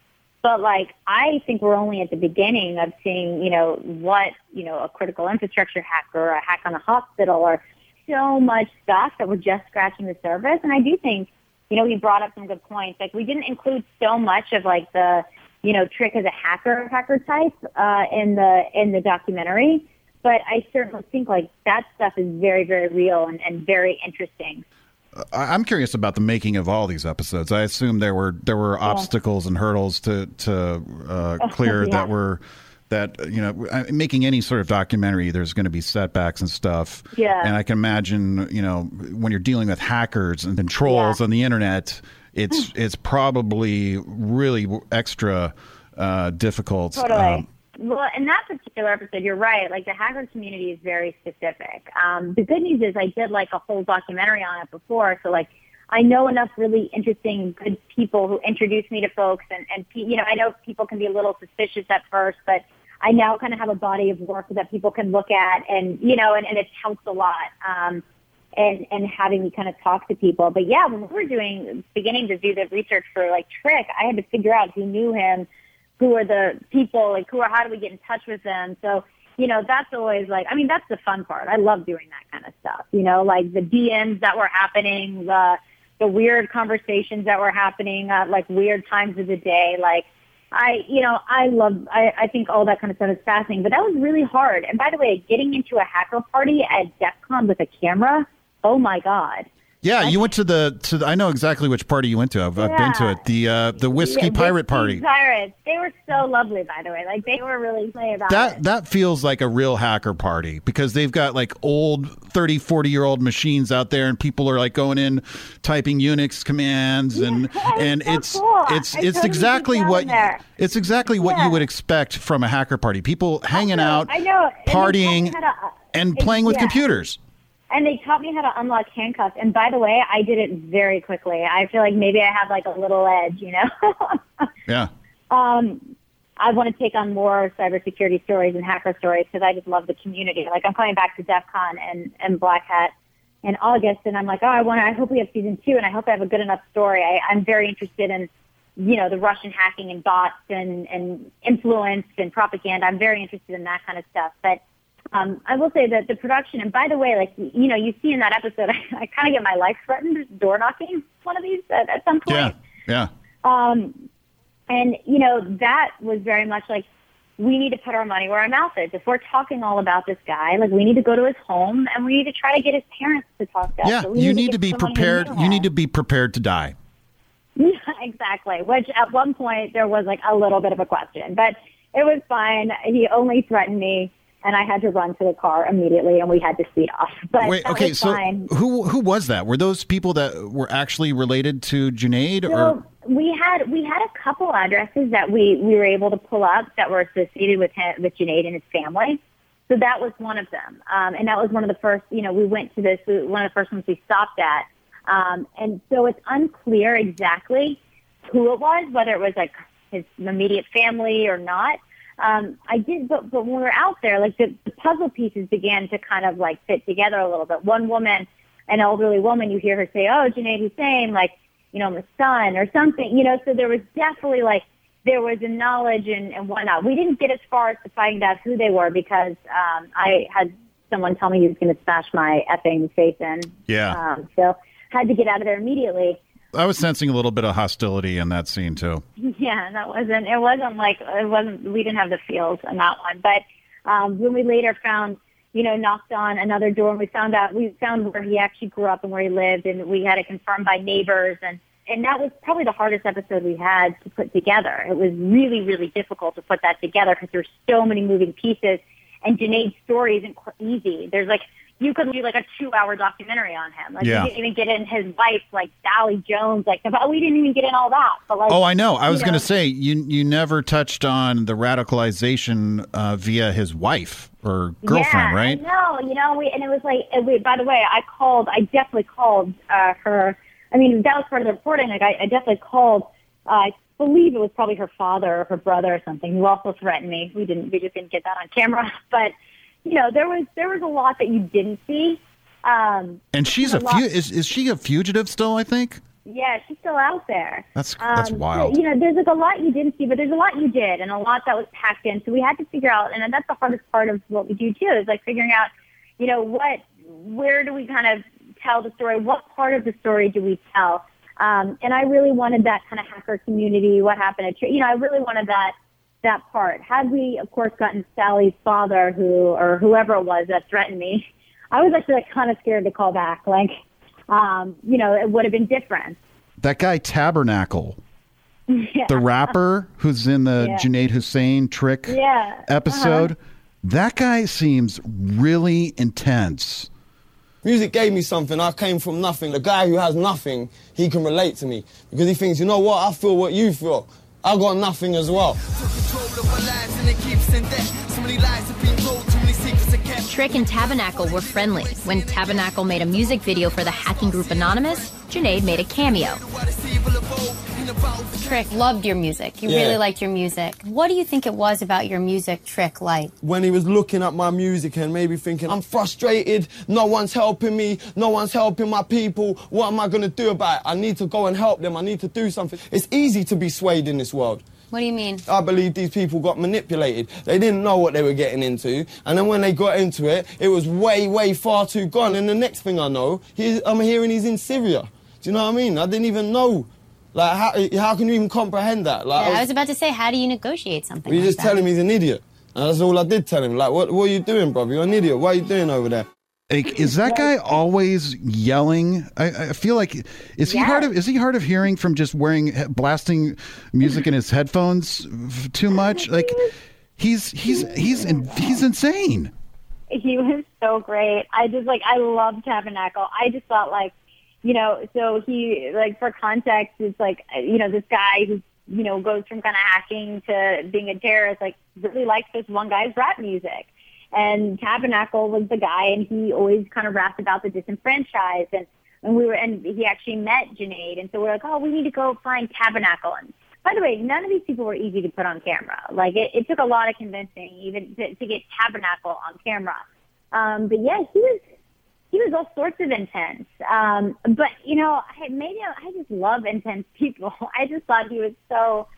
But, like, I think we're only at the beginning of seeing, you know, what, you know, a critical infrastructure hack or a hack on a hospital or so much stuff that we're just scratching the surface. And I do think, you know, he brought up some good points. Like, we didn't include so much of, like, the, you know, Trick as a hacker type in the documentary. But I certainly think, like, that stuff is very, very real and very interesting. I'm curious about the making of all these episodes. I assume there were obstacles and hurdles to clear making any sort of documentary, there's going to be setbacks and stuff. Yeah. And I can imagine, you know, when you're dealing with hackers and trolls on the internet, it's probably really extra difficult. Totally. Well, in that particular episode, you're right. Like, the hacker community is very specific. The good news is I did, like, a whole documentary on it before. So, like, I know enough really interesting, good people who introduced me to folks. And you know, I know people can be a little suspicious at first, but I now kind of have a body of work that people can look at. And, you know, and it's helped a lot and having me kind of talk to people. But, yeah, when we were beginning to do the research for, like, Trick, I had to figure out who knew him. Who are the people? Like, how do we get in touch with them? So, you know, that's always, like, I mean, that's the fun part. I love doing that kind of stuff. You know, like the DMs that were happening, the weird conversations that were happening at, like, weird times of the day. Like, I think all that kind of stuff is fascinating. But that was really hard. And by the way, getting into a hacker party at DEF CON with a camera, oh my God. Yeah, you went to the I know exactly which party you went to. I've been to it. The whiskey pirate party. Pirates. They were so lovely, by the way. Like, they were really play about it. That feels like a real hacker party because they've got like old 30, 40-year-old machines out there, and people are like going in, typing Unix commands, and it's so cool. It's exactly what you would expect from a hacker party. People hanging out, partying, and playing with computers. And they taught me how to unlock handcuffs. And by the way, I did it very quickly. I feel like maybe I have like a little edge, you know? Yeah. I want to take on more cybersecurity stories and hacker stories because I just love the community. Like, I'm coming back to DEF CON and Black Hat in August, and I'm like, oh, I hope we have season 2, and I hope I have a good enough story. I'm very interested in, you know, the Russian hacking and bots and influence and propaganda. I'm very interested in that kind of stuff. But I will say that the production, and by the way, like, you know, you see in that episode, I kind of get my life threatened door knocking one of these at some point. Yeah. And, you know, that was very much like, we need to put our money where our mouth is. If we're talking all about this guy, like, we need to go to his home and we need to try to get his parents to talk to us. Yeah, so you need to be prepared. You need to be prepared to die. Yeah, exactly. Which at one point there was like a little bit of a question, but it was fine. He only threatened me. And I had to run to the car immediately, and we had to speed off. But wait, that was fine. So who was that? Were those people that were actually related to Junaid? So we had a couple addresses that we were able to pull up that were associated with Junaid and his family. So that was one of them, and that was one of the first. You know, we went to this one of the first ones we stopped at, and so it's unclear exactly who it was, whether it was like his immediate family or not. I did, but when we were out there, like the puzzle pieces began to kind of like fit together a little bit. One woman, an elderly woman, you hear her say, "Oh, Junaid Hussain, like, you know, my son," or something, you know. So there was definitely like there was a knowledge and whatnot. We didn't get as far as to find out who they were because I had someone tell me he was going to smash my effing face in. Yeah. So had to get out of there immediately. I was sensing a little bit of hostility in that scene too. Yeah, we didn't have the feels on that one. But when we later found, you know, knocked on another door and we found where he actually grew up and where he lived, and we had it confirmed by neighbors, and that was probably the hardest episode we had to put together. It was really, really difficult to put that together because there's so many moving pieces, and Junaid's story isn't easy. There's like, you could do like a 2-hour documentary on him. Like, you didn't even get in his wife, like Sally Jones. Like, we didn't even get in all that. But like, oh, I know. I was going to say you never touched on the radicalization via his wife or girlfriend, right? No, you know, and it was like, by the way, I definitely called her. I mean, that was part of the reporting. Like, I definitely called. I believe it was probably her father or her brother or something who also threatened me. We just didn't get that on camera, but. You know, there was a lot that you didn't see. And she's is she a fugitive still, I think? Yeah, she's still out there. That's wild. So, you know, there's like a lot you didn't see, but there's a lot you did and a lot that was packed in. So we had to figure out, and that's the hardest part of what we do too, is like figuring out, you know, where do we kind of tell the story? What part of the story do we tell? And I really wanted that kind of hacker community, what happened at Trick. You know, I really wanted that part. Had we, of course, gotten Sally's father, whoever it was that threatened me, I was actually like, kind of scared to call back. Like, you know, it would have been different. That guy Tabernacle, the rapper who's in the Junaid Hussain Trick episode, that guy seems really intense. Music gave me something. I came from nothing. The guy who has nothing, he can relate to me because he thinks, you know what, I feel what you feel. I got nothing as well. Trick and Tabernacle were friendly. When Tabernacle made a music video for the hacking group Anonymous, Junaid made a cameo. Trick loved your music. You really liked your music. What do you think it was about your music Trick liked? When he was looking at my music and maybe thinking, I'm frustrated, no one's helping me, no one's helping my people, what am I going to do about it? I need to go and help them, I need to do something. It's easy to be swayed in this world. What do you mean? I believe these people got manipulated. They didn't know what they were getting into. And then when they got into it, it was way, way far too gone. And the next thing I know, I'm hearing he's in Syria. Do you know what I mean? I didn't even know. Like, how can you even comprehend that? Like, I was about to say, how do you negotiate something? You're just telling him he's an idiot. And that's all I did tell him. Like, what are you doing, brother? You're an idiot. What are you doing over there? Like, is that guy always yelling? I feel like, is he hard of hearing from just blasting music in his headphones too much? Like, he's insane. He was so great. I love Tabernacle. I just thought, like, you know, so he, like, for context, it's like, you know, this guy who, you know, goes from kind of hacking to being a terrorist, like, really likes this one guy's rap music. And Tabernacle was the guy, and he always kind of rapped about the disenfranchised. And he actually met Junaid, and so we're like, oh, we need to go find Tabernacle. And by the way, none of these people were easy to put on camera. Like, it took a lot of convincing even to get Tabernacle on camera. But yeah, he was all sorts of intense. But you know, I just love intense people. I just thought he was so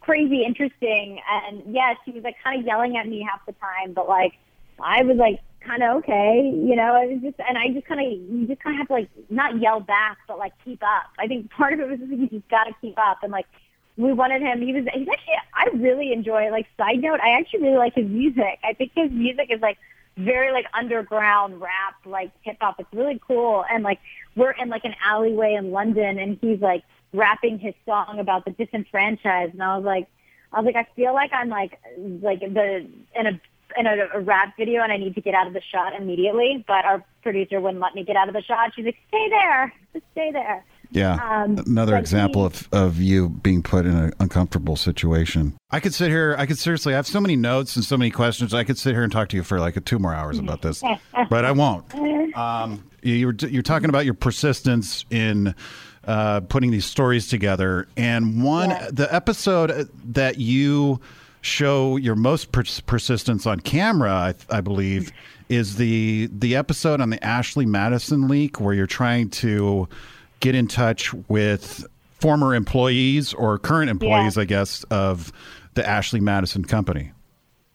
crazy interesting, and yes, he was like kind of yelling at me half the time, but like I was like kind of okay, you know. I was just, and I just kind of, you just kind of have to like not yell back, but like keep up. I think part of it was just, you just got to keep up, and like we wanted him. He's actually, I really enjoy, like, side note, I actually really like his music. I think his music is like very like underground rap, like hip hop. It's really cool, and like we're in like an alleyway in London, and he's like rapping his song about the disenfranchised, and I was like, I feel like I'm in a rap video, and I need to get out of the shot immediately. But our producer wouldn't let me get out of the shot. She's like, stay there, just stay there. Yeah, another example of you being put in an uncomfortable situation. I have so many notes and so many questions. I could sit here and talk to you for like 2 more hours about this, but I won't. You're talking about your persistence in putting these stories together. And the episode that you show your most persistence on camera, I believe, is the episode on the Ashley Madison leak, where you're trying to get in touch with former employees or current employees, I guess, of the Ashley Madison company.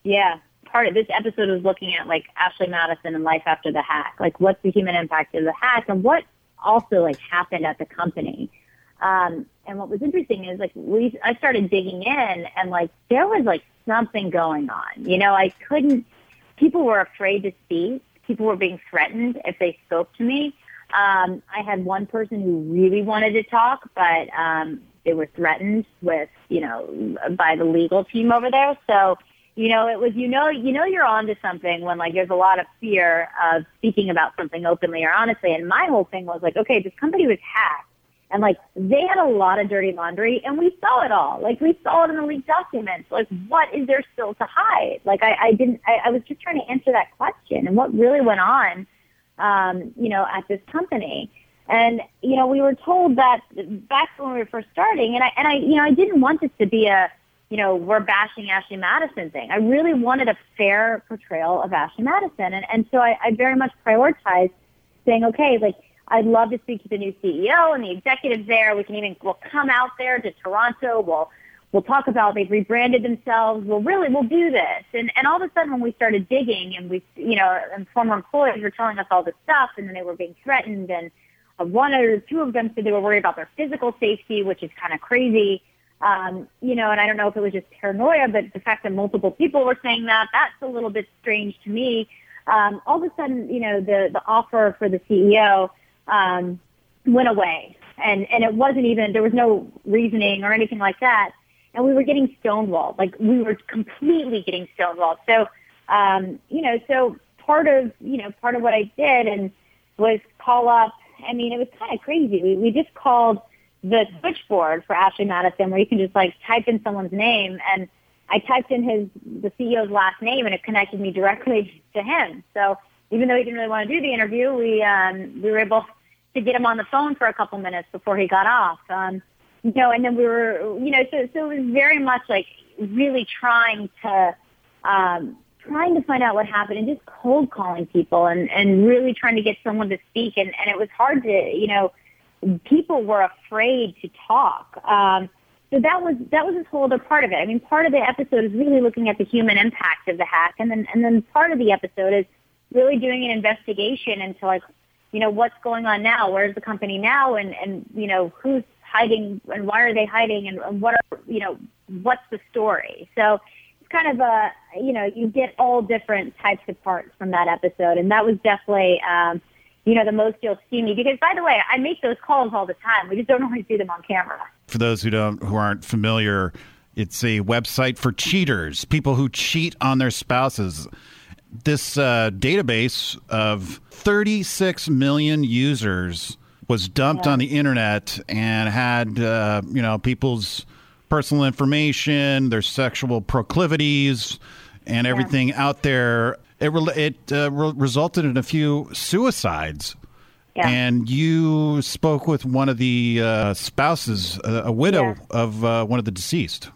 Yeah. Part of this episode was looking at like Ashley Madison and life after the hack. Like, what's the human impact of the hack, and what also like happened at the company. And what was interesting is like I started digging in, and like there was like something going on. You know, people were afraid to speak. People were being threatened if they spoke to me. I had one person who really wanted to talk, but they were threatened with, you know, by the legal team over there. So, you know, it was, you know, you're onto something when like there's a lot of fear of speaking about something openly or honestly. And my whole thing was like, okay, this company was hacked, and like they had a lot of dirty laundry, and we saw it all. Like, we saw it in the leaked documents. Like, what is there still to hide? Like, I was just trying to answer that question and what really went on. You know, at this company. And, you know, we were told that back when we were first starting, and I, you know, I didn't want this to be a, you know, we're bashing Ashley Madison thing. I really wanted a fair portrayal of Ashley Madison. And so I very much prioritized saying, okay, like, I'd love to speak to the new CEO and the executives there. We'll come out there to Toronto. We'll talk about, they've rebranded themselves. We'll do this. And all of a sudden when we started digging, and we, you know, and former employees were telling us all this stuff, and then they were being threatened, and one or two of them said they were worried about their physical safety, which is kind of crazy. You know, and I don't know if it was just paranoia, but the fact that multiple people were saying that, that's a little bit strange to me. All of a sudden, you know, the offer for the CEO went away, and it wasn't even, there was no reasoning or anything like that. And we were getting stonewalled. Like, we were completely getting stonewalled. So, you know, so part of what I did and was call up. I mean, it was kind of crazy. We just called the switchboard for Ashley Madison, where you can just like type in someone's name. And I typed in the CEO's last name, and it connected me directly to him. So even though he didn't really want to do the interview, we were able to get him on the phone for a couple minutes before he got off. You know, and then we were, you know, so it was very much like really trying to find out what happened, and just cold calling people, and really trying to get someone to speak. And it was hard to, you know, people were afraid to talk. So that was this whole other part of it. I mean, part of the episode is really looking at the human impact of the hack. And then part of the episode is really doing an investigation into like, you know, what's going on now? Where's the company now? And you know, who's hiding, and why are they hiding, and what are, you know, what's the story? So it's kind of a, you know, you get all different types of parts from that episode. And that was definitely, you know, the most you'll see me. Because, by the way, I make those calls all the time. We just don't always do them on camera. For those who aren't familiar, it's a website for cheaters, people who cheat on their spouses. This database of 36 million users was dumped on the internet and had, you know, people's personal information, their sexual proclivities, and everything out there. It resulted in a few suicides. Yeah. And you spoke with one of the spouses, a widow of one of the deceased.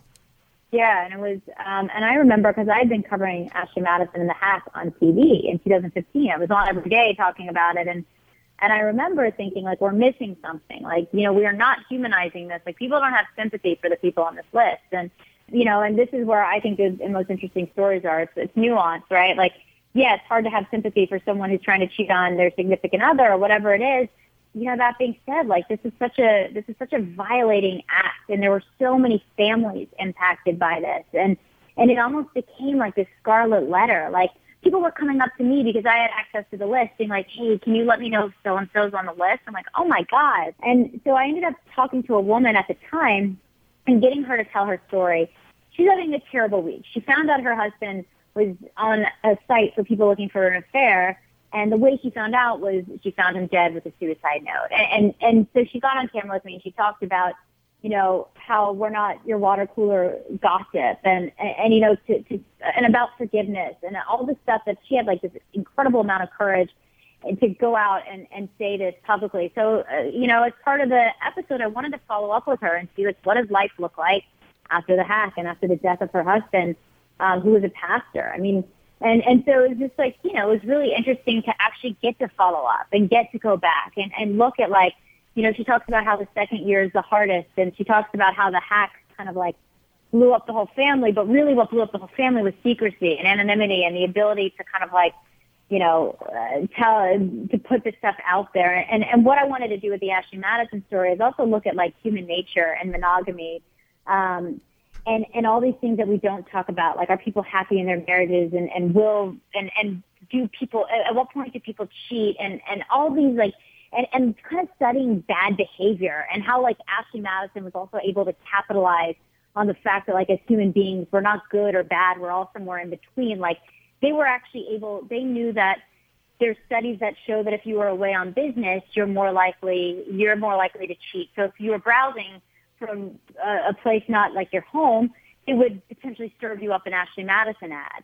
Yeah, and it was, and I remember because I had been covering Ashley Madison and the hack on TV in 2015. I was on every day talking about it, and I remember thinking, like, we're missing something. Like, you know, we are not humanizing this. Like, people don't have sympathy for the people on this list. And, you know, and this is where I think the most interesting stories are. It's nuanced, right? Like, yeah, it's hard to have sympathy for someone who's trying to cheat on their significant other or whatever it is. You know, that being said, like, this is such a violating act, and there were so many families impacted by this, and it almost became like this scarlet letter. Like, people were coming up to me because I had access to the list, being like, "Hey, can you let me know if so and so's on the list?" I'm like, "Oh my God!" And so I ended up talking to a woman at the time and getting her to tell her story. She's having a terrible week. She found out her husband was on a site for people looking for an affair. And the way she found out was she found him dead with a suicide note. And so she got on camera with me and she talked about, you know, how we're not your water cooler gossip and you know, and about forgiveness and all the stuff that she had, like, this incredible amount of courage to go out and say this publicly. So, you know, as part of the episode, I wanted to follow up with her and see, like, what does life look like after the hack and after the death of her husband, who was a pastor? I mean, And so it was just like, you know, it was really interesting to actually get to follow up and get to go back and look at, like, you know, she talks about how the second year is the hardest, and she talks about how the hack kind of, like, blew up the whole family, but really what blew up the whole family was secrecy and anonymity and the ability to kind of, like, you know, to put this stuff out there. And what I wanted to do with the Ashley Madison story is also look at, like, human nature and monogamy, and all these things that we don't talk about, like, are people happy in their marriages and do people, at what point do people cheat and all these, like, and kind of studying bad behavior and how, like, Ashley Madison was also able to capitalize on the fact that, like, as human beings, we're not good or bad, we're all somewhere in between. Like, they were actually able, they knew that there's studies that show that if you were away on business, you're more likely to cheat. So if you were browsing from a place not like your home, it would potentially serve you up an Ashley Madison ad.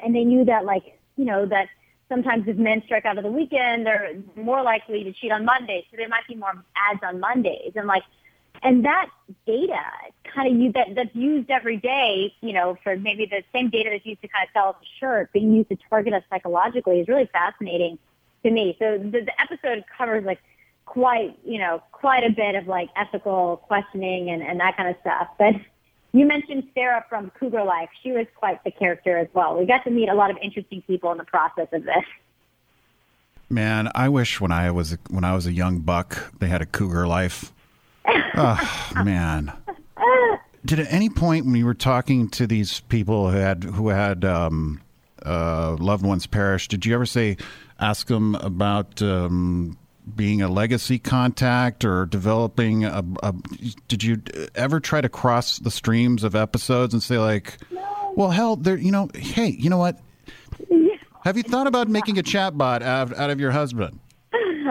And they knew that, like, you know, that sometimes if men strike out of the weekend, they're more likely to cheat on Mondays. So there might be more ads on Mondays. And, like, and that data kind of that's used every day, you know, for maybe the same data that's used to kind of sell us a shirt being used to target us psychologically is really fascinating to me. So the episode covers, like, quite a bit of, like, ethical questioning and that kind of stuff. But you mentioned Sarah from Cougar Life. She was quite the character as well. We got to meet a lot of interesting people in the process of this. Man, I wish when I was a young buck, they had a Cougar Life. Oh, man. Did at any point when you were talking to these people who had loved ones perish, did you ever ask them about being a legacy contact or developing did you ever try to cross the streams of episodes and say, like, no. Well, hell, there, you know, hey, you know what? Yeah. Have you thought about making a chatbot out of your husband?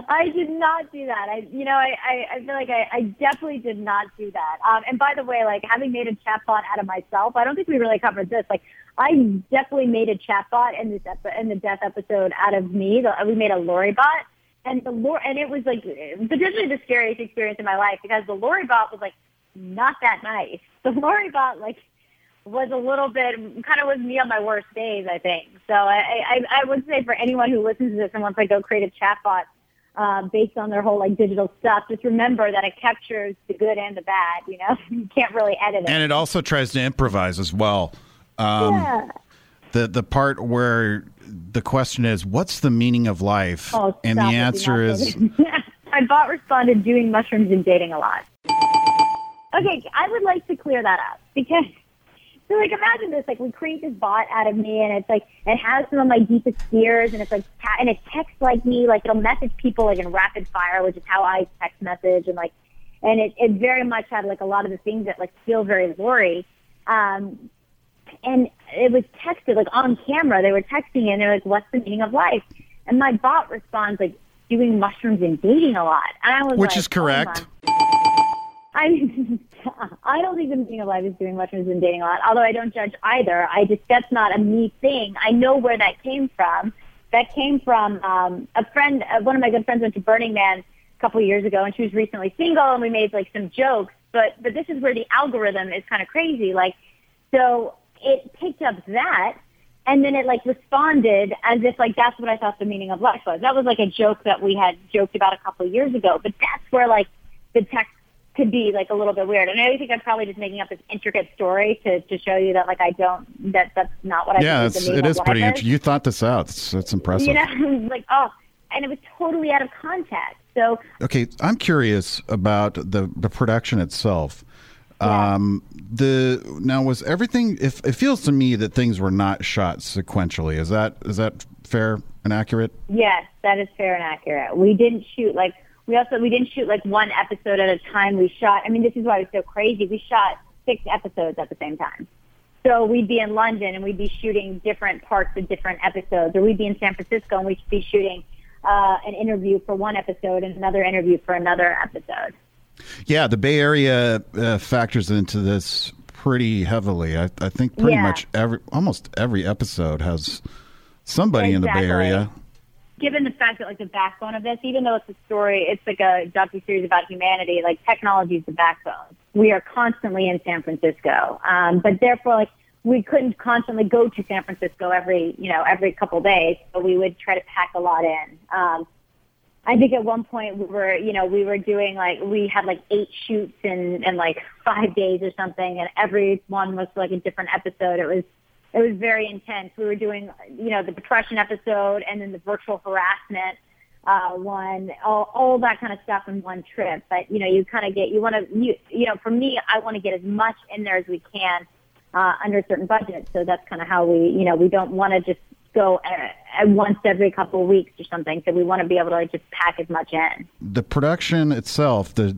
I did not do that. I feel like I definitely did not do that. And by the way, like, having made a chatbot out of myself, I don't think we really covered this. Like, I definitely made a chatbot in the death episode out of me. We made a Laurie bot. And it was, like, potentially the scariest experience in my life because the Laurie bot was, like, not that nice. The Laurie bot, like, was a little bit, kind of was me on my worst days, I think. So I would say for anyone who listens to this and wants to go create a chatbot based on their whole, like, digital stuff, just remember that it captures the good and the bad, you know? You can't really edit it. And it also tries to improvise as well. Yeah. The part where the question is, what's the meaning of life? Oh, and the answer is... My bot responded, doing mushrooms and dating a lot. Okay, I would like to clear that up because So, like, imagine this. Like, we create this bot out of me, and it's, like, it has some of my deepest fears, and it's, like, and it texts like me. Like, it'll message people, like, in rapid fire, which is how I text message. And, like, and it very much had, like, a lot of the things that, like, feel very Laurie. And it was texted, like, on camera. They were texting, and they're, like, what's the meaning of life? And my bot responds, like, doing mushrooms and dating a lot. And I was, which is correct. I mean, I don't think the meaning of life is doing mushrooms and dating a lot, although I don't judge either. I just, that's not a me thing. I know where that came from. That came from a friend, one of my good friends went to Burning Man a couple of years ago, and she was recently single, and we made, like, some jokes. But this is where the algorithm is kind of crazy. Like, so it picked up that, and then it, like, responded as if, like, that's what I thought the meaning of life was. That was, like, a joke that we had joked about a couple of years ago. But that's where, like, the text could be, like, a little bit weird. And I think I'm probably just making up this intricate story to show you that, like, I don't, that's not what I think. Yeah, it is pretty interesting. You thought this out. It's impressive. You know, like, oh, and it was totally out of context. So, okay, I'm curious about the production itself. Yeah. Now was everything, if it feels to me that things were not shot sequentially, is that fair and accurate? Yes, that is fair and accurate. We didn't shoot like, we didn't shoot like one episode at a time. We shot, I mean, this is why it was so crazy. We shot 6 episodes at the same time. So we'd be in London and we'd be shooting different parts of different episodes, or we'd be in San Francisco and we'd be shooting an interview for one episode and another interview for another episode. Yeah, the Bay Area factors into this pretty heavily. I think pretty much almost every episode has somebody in the Bay Area. Given the fact that, like, the backbone of this, even though it's a story, it's like a docuseries about humanity, like, technology is the backbone. We are constantly in San Francisco. But therefore, like, we couldn't constantly go to San Francisco every couple days. So we would try to pack a lot in. I think at one point we were doing, like, we had like 8 shoots in like 5 days or something, and every one was like a different episode. It was very intense. We were doing, the depression episode and then the virtual harassment one, all that kind of stuff in one trip. But, you kind of get, for me, I want to get as much in there as we can under a certain budget. So that's kind of how we, we don't want to just go at once every couple of weeks or something. So we want to be able to, like, just pack as much in. The production itself, the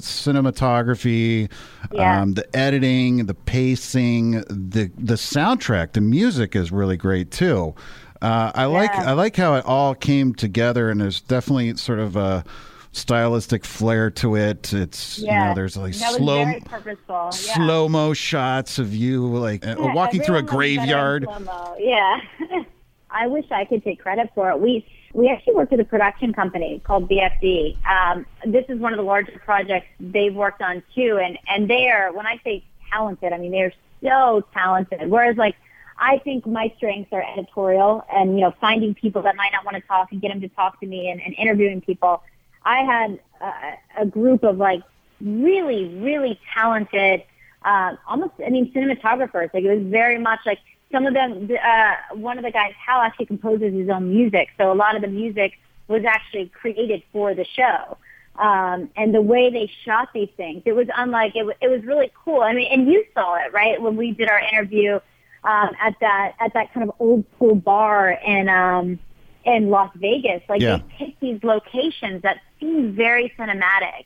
cinematography, the editing, the pacing, the soundtrack, the music is really great too. I like how it all came together, and there's definitely sort of a stylistic flair to it. It's there's like slow-mo shots of you walking through a graveyard. Yeah. I wish I could take credit for it. We actually worked with a production company called BFD. This is one of the larger projects they've worked on too, and they are, when I say talented, I mean they're so talented. Whereas, like, I think my strengths are editorial and finding people that might not want to talk and get them to talk to me, and interviewing people. I had a group of, like, really, really talented, cinematographers. Like, it was very much like some of them, one of the guys, Hal, actually composes his own music. So a lot of the music was actually created for the show. And the way they shot these things, it was unlike, it was really cool. I mean, and you saw it, right? When we did our interview at that kind of old school bar in Las Vegas, They pick these locations that seem very cinematic.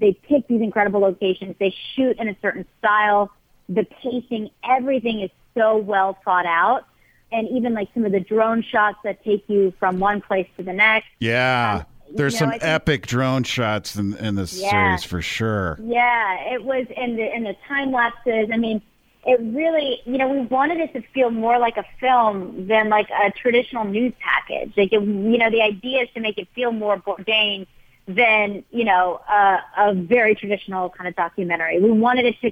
They pick these incredible locations. They shoot in a certain style. The pacing, everything is so well thought out. And even, like, some of the drone shots that take you from one place to the next. Yeah. There's some epic drone shots in this series for sure. Yeah. It was in the time lapses. I mean, it really, we wanted it to feel more like a film than like a traditional news package. Like, the idea is to make it feel more Bourdain than, a very traditional kind of documentary. We wanted it to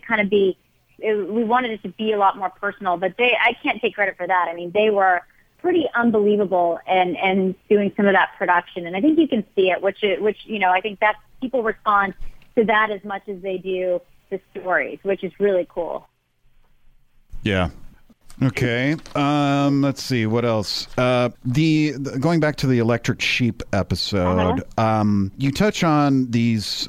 be a lot more personal, but I can't take credit for that. I mean, they were pretty unbelievable and doing some of that production. And I think you can see it, which I think that people respond to that as much as they do the stories, which is really cool. Yeah. Okay. Let's see what else. Going back to the Electric Sheep episode, you touch on these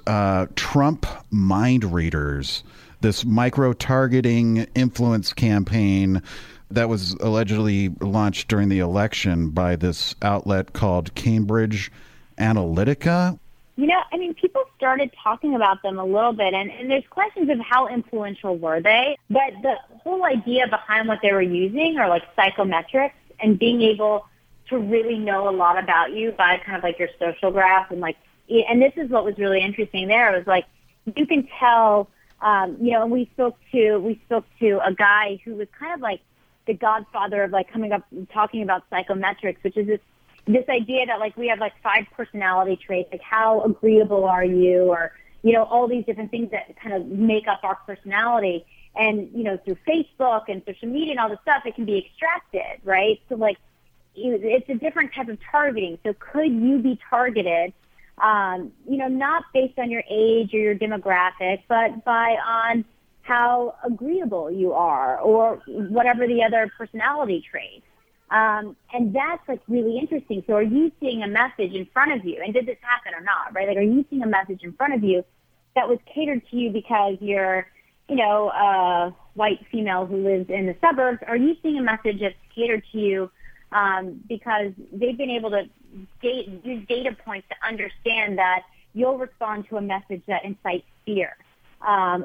Trump mind readers this micro-targeting influence campaign that was allegedly launched during the election by this outlet called Cambridge Analytica. You know, I mean, people started talking about them a little bit, and there's questions of how influential were they, but the whole idea behind what they were using are like psychometrics and being able to really know a lot about you by kind of like your social graph. And like, and this is what was really interesting there. It was like, you can tell, you know, and we spoke to a guy who was kind of like the godfather of like coming up and talking about psychometrics, which is this idea that like we have like 5 personality traits, like how agreeable are you, or, you know, all these different things that kind of make up our personality. And, you know, through Facebook and social media and all this stuff, it can be extracted, right? So like, it's a different type of targeting. So could you be targeted, you know, not based on your age or your demographic, but on how agreeable you are or whatever the other personality trait. And that's like really interesting. So are you seeing a message in front of you? And did this happen or not, right? Like, are you seeing a message in front of you that was catered to you because you're, you know, a white female who lives in the suburbs? Are you seeing a message that's catered to you because they've been able to use data points to understand that you'll respond to a message that incites fear,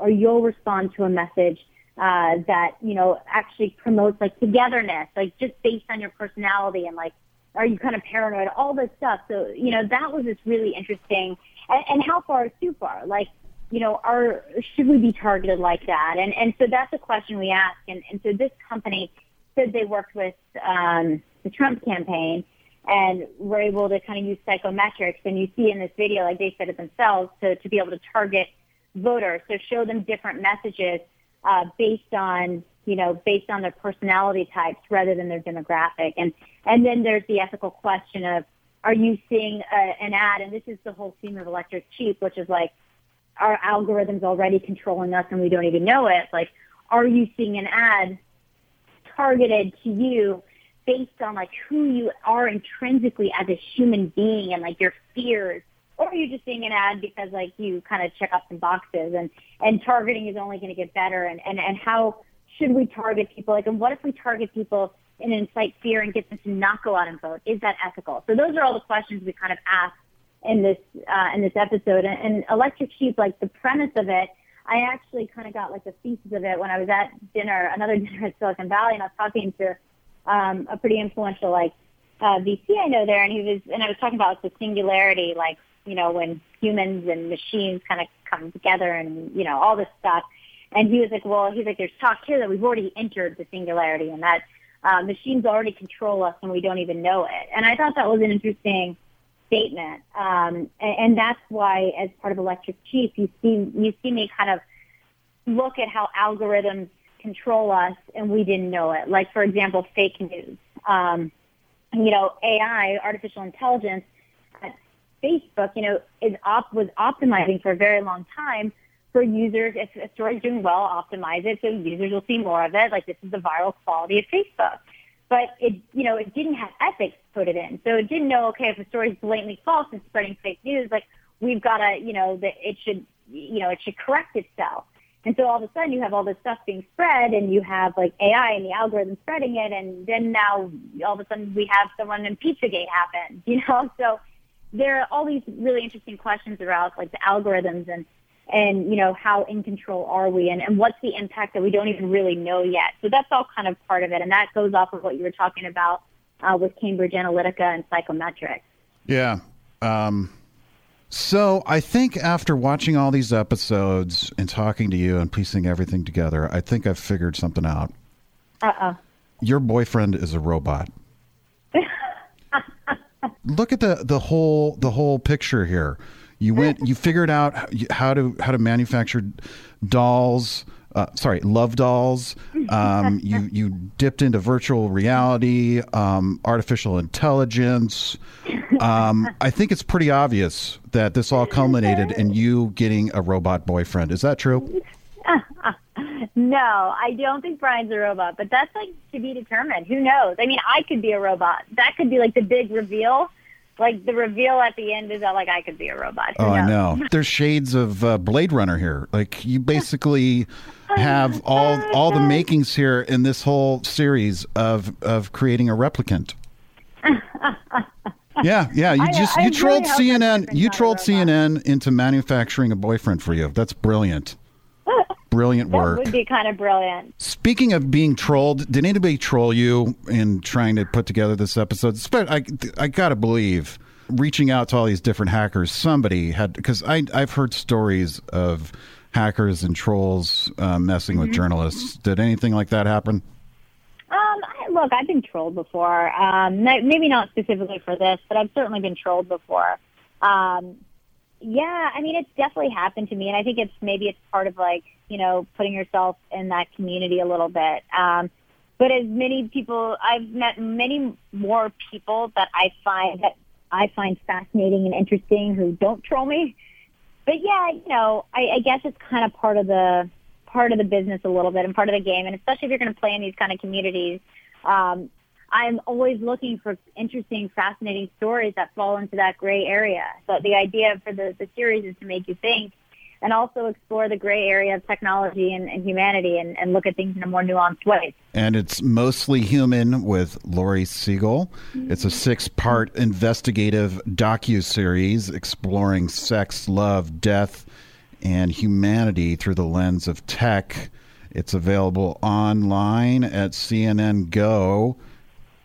or you'll respond to a message that, you know, actually promotes like togetherness, like just based on your personality and like, are you kind of paranoid, all this stuff. So, you know, that was just really interesting. And how far is too far? Like, you know, should we be targeted like that? And so that's a question we ask. And so this company said they worked with the Trump campaign and were able to kind of use psychometrics. And you see in this video, like they said it themselves, to be able to target voters, so show them different messages based on, you know, based on their personality types rather than their demographic. And then there's the ethical question of, are you seeing an ad? And this is the whole theme of Electric Sheep, which is like, our algorithm's already controlling us and we don't even know it. Like, are you seeing an ad targeted to you based on like who you are intrinsically as a human being and like your fears, or are you just seeing an ad because like you kind of check off some boxes? And targeting is only going to get better, and how should we target people? Like, and what if we target people and incite fear and get them to not go out and vote? Is that ethical? So those are all the questions we kind of ask in this episode. And Electric Sheep, like the premise of it, I actually kind of got like the thesis of it when I was at another dinner at Silicon Valley, and I was talking to a pretty influential like VC I know there, and I was talking about like, the singularity, like, you know, when humans and machines kind of come together, and, you know, all this stuff. And he was like, there's talk here that we've already entered the singularity, and that machines already control us, and we don't even know it. And I thought that was an interesting statement, and that's why, as part of Electric Sheep, you see me kind of look at how algorithms control us, and we didn't know it. Like, for example, fake news. You know, AI, artificial intelligence, at Facebook, you know, was optimizing for a very long time for users. If a story's doing well, optimize it so users will see more of it. Like, this is the viral quality of Facebook. But it, you know, it didn't have ethics put it in, so it didn't know. Okay, if a story is blatantly false and spreading fake news, like we've got to, you know, that it should, you know, it should correct itself. And so all of a sudden, you have all this stuff being spread, and you have like AI and the algorithm spreading it, and then now all of a sudden we have someone in Pizzagate happen, you know. So there are all these really interesting questions around like the algorithms and you know, how in control are we, and what's the impact that we don't even really know yet. So that's all kind of part of it, and that goes off of what you were talking about with Cambridge Analytica and psychometrics. Yeah. So I think after watching all these episodes and talking to you and piecing everything together, I think I've figured something out. Uh-oh. Your boyfriend is a robot. Look at the whole picture here. You figured out how to manufacture dolls, love dolls. You dipped into virtual reality, artificial intelligence. I think it's pretty obvious that this all culminated in you getting a robot boyfriend. Is that true? No, I don't think Brian's a robot, but that's like to be determined. Who knows? I mean, I could be a robot. That could be like the big reveal. like the reveal at the end is that like I could be a robot. Oh, I know. There's shades of Blade Runner here. Like you basically have all the makings here in this whole series of creating a replicant. Yeah. You trolled really CNN. You trolled CNN into manufacturing a boyfriend for you. That's brilliant. Brilliant work. That would be kind of brilliant. Speaking of being trolled, did anybody troll you in trying to put together this episode? I gotta believe, reaching out to all these different hackers, somebody had, because I've heard stories of hackers and trolls messing with journalists. Did anything like that happen? Look, I've been trolled before. Maybe not specifically for this, but I've certainly been trolled before. Yeah, I mean, it's definitely happened to me, and I think it's part of, like, you know, putting yourself in that community a little bit. But as many people, I've met many more people that I find fascinating and interesting who don't troll me. But yeah, you know, I guess it's kind of part of the business a little bit and part of the game, and especially if you're going to play in these kind of communities. I'm always looking for interesting, fascinating stories that fall into that gray area. So the idea for the series is to make you think and also explore the gray area of technology and humanity and look at things in a more nuanced way. And it's Mostly Human with Laurie Segall. It's a 6-part investigative docuseries exploring sex, love, death, and humanity through the lens of tech. It's available online at CNN Go.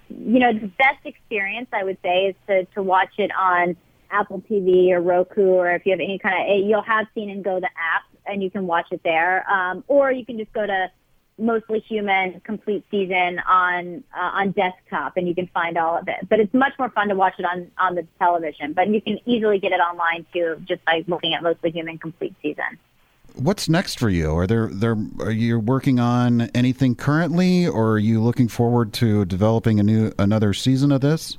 You know, the best experience, I would say, is to watch it on Apple TV or Roku, or if you have any kind of, you'll have CNN Go, the app, and you can watch it there. Or you can just go to Mostly Human complete season on desktop, and you can find all of it. But it's much more fun to watch it on the television. But you can easily get it online, too, just by looking at Mostly Human complete season. What's next for you? Are you working on anything currently, or are you looking forward to developing another season of this?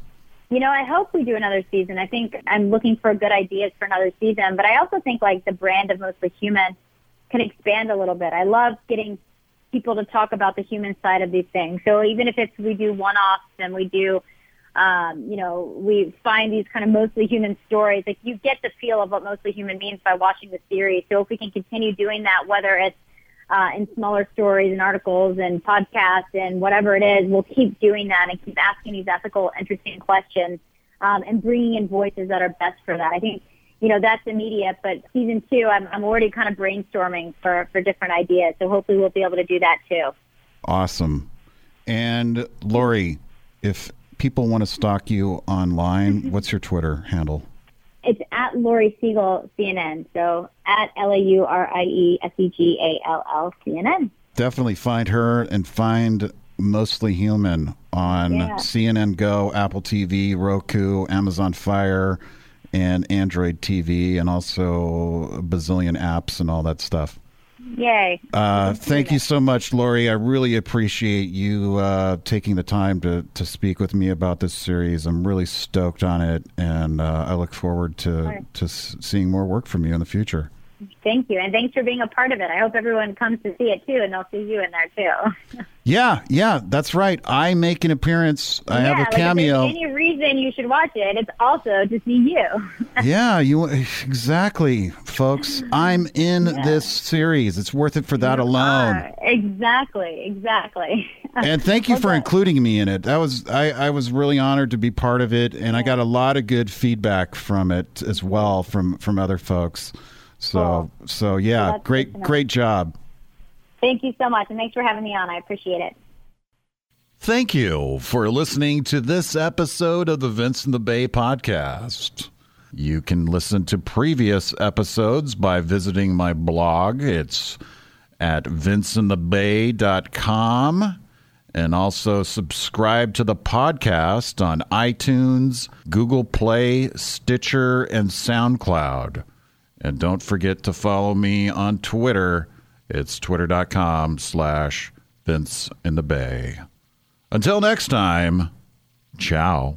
You know, I hope we do another season. I think I'm looking for good ideas for another season, but I also think like the brand of Mostly Human can expand a little bit. I love getting people to talk about the human side of these things. So even if we do one-offs and we do, you know, we find these kind of Mostly Human stories. Like you get the feel of what Mostly Human means by watching the series. So if we can continue doing that, whether it's in smaller stories and articles and podcasts and whatever it is, we'll keep doing that and keep asking these ethical, interesting questions and bringing in voices that are best for that. I think, you know, that's immediate. But season 2, I'm already kind of brainstorming for different ideas. So hopefully we'll be able to do that too. Awesome. And Laurie, if people want to stalk you online, what's your Twitter handle? It's at Laurie Segall CNN. So at LaurieSegall CNN. Definitely find her and find Mostly Human on CNN Go, Apple TV, Roku, Amazon Fire, and Android TV, and also a bazillion apps and all that stuff. Yay. Thank you so much, Laurie. I really appreciate you taking the time to speak with me about this series. I'm really stoked on it, and I look forward to seeing more work from you in the future. Thank you, and thanks for being a part of it. I hope everyone comes to see it, too, and they'll see you in there, too. Yeah, that's right. I make an appearance. I have a cameo. If there's any reason you should watch it, it's also to see you. Exactly, folks. I'm in this series. It's worth it for that alone. Exactly. And thank you for including me in it. That was I was really honored to be part of it, and I got a lot of good feedback from it as well from other folks. So yeah, great job. Thank you so much, and thanks for having me on. I appreciate it. Thank you for listening to this episode of the Vince in the Bay podcast. You can listen to previous episodes by visiting my blog. It's at vinceinthebay.com. And also subscribe to the podcast on iTunes, Google Play, Stitcher, and SoundCloud. And don't forget to follow me on Twitter. It's twitter.com/Vince in the Bay. Until next time, ciao.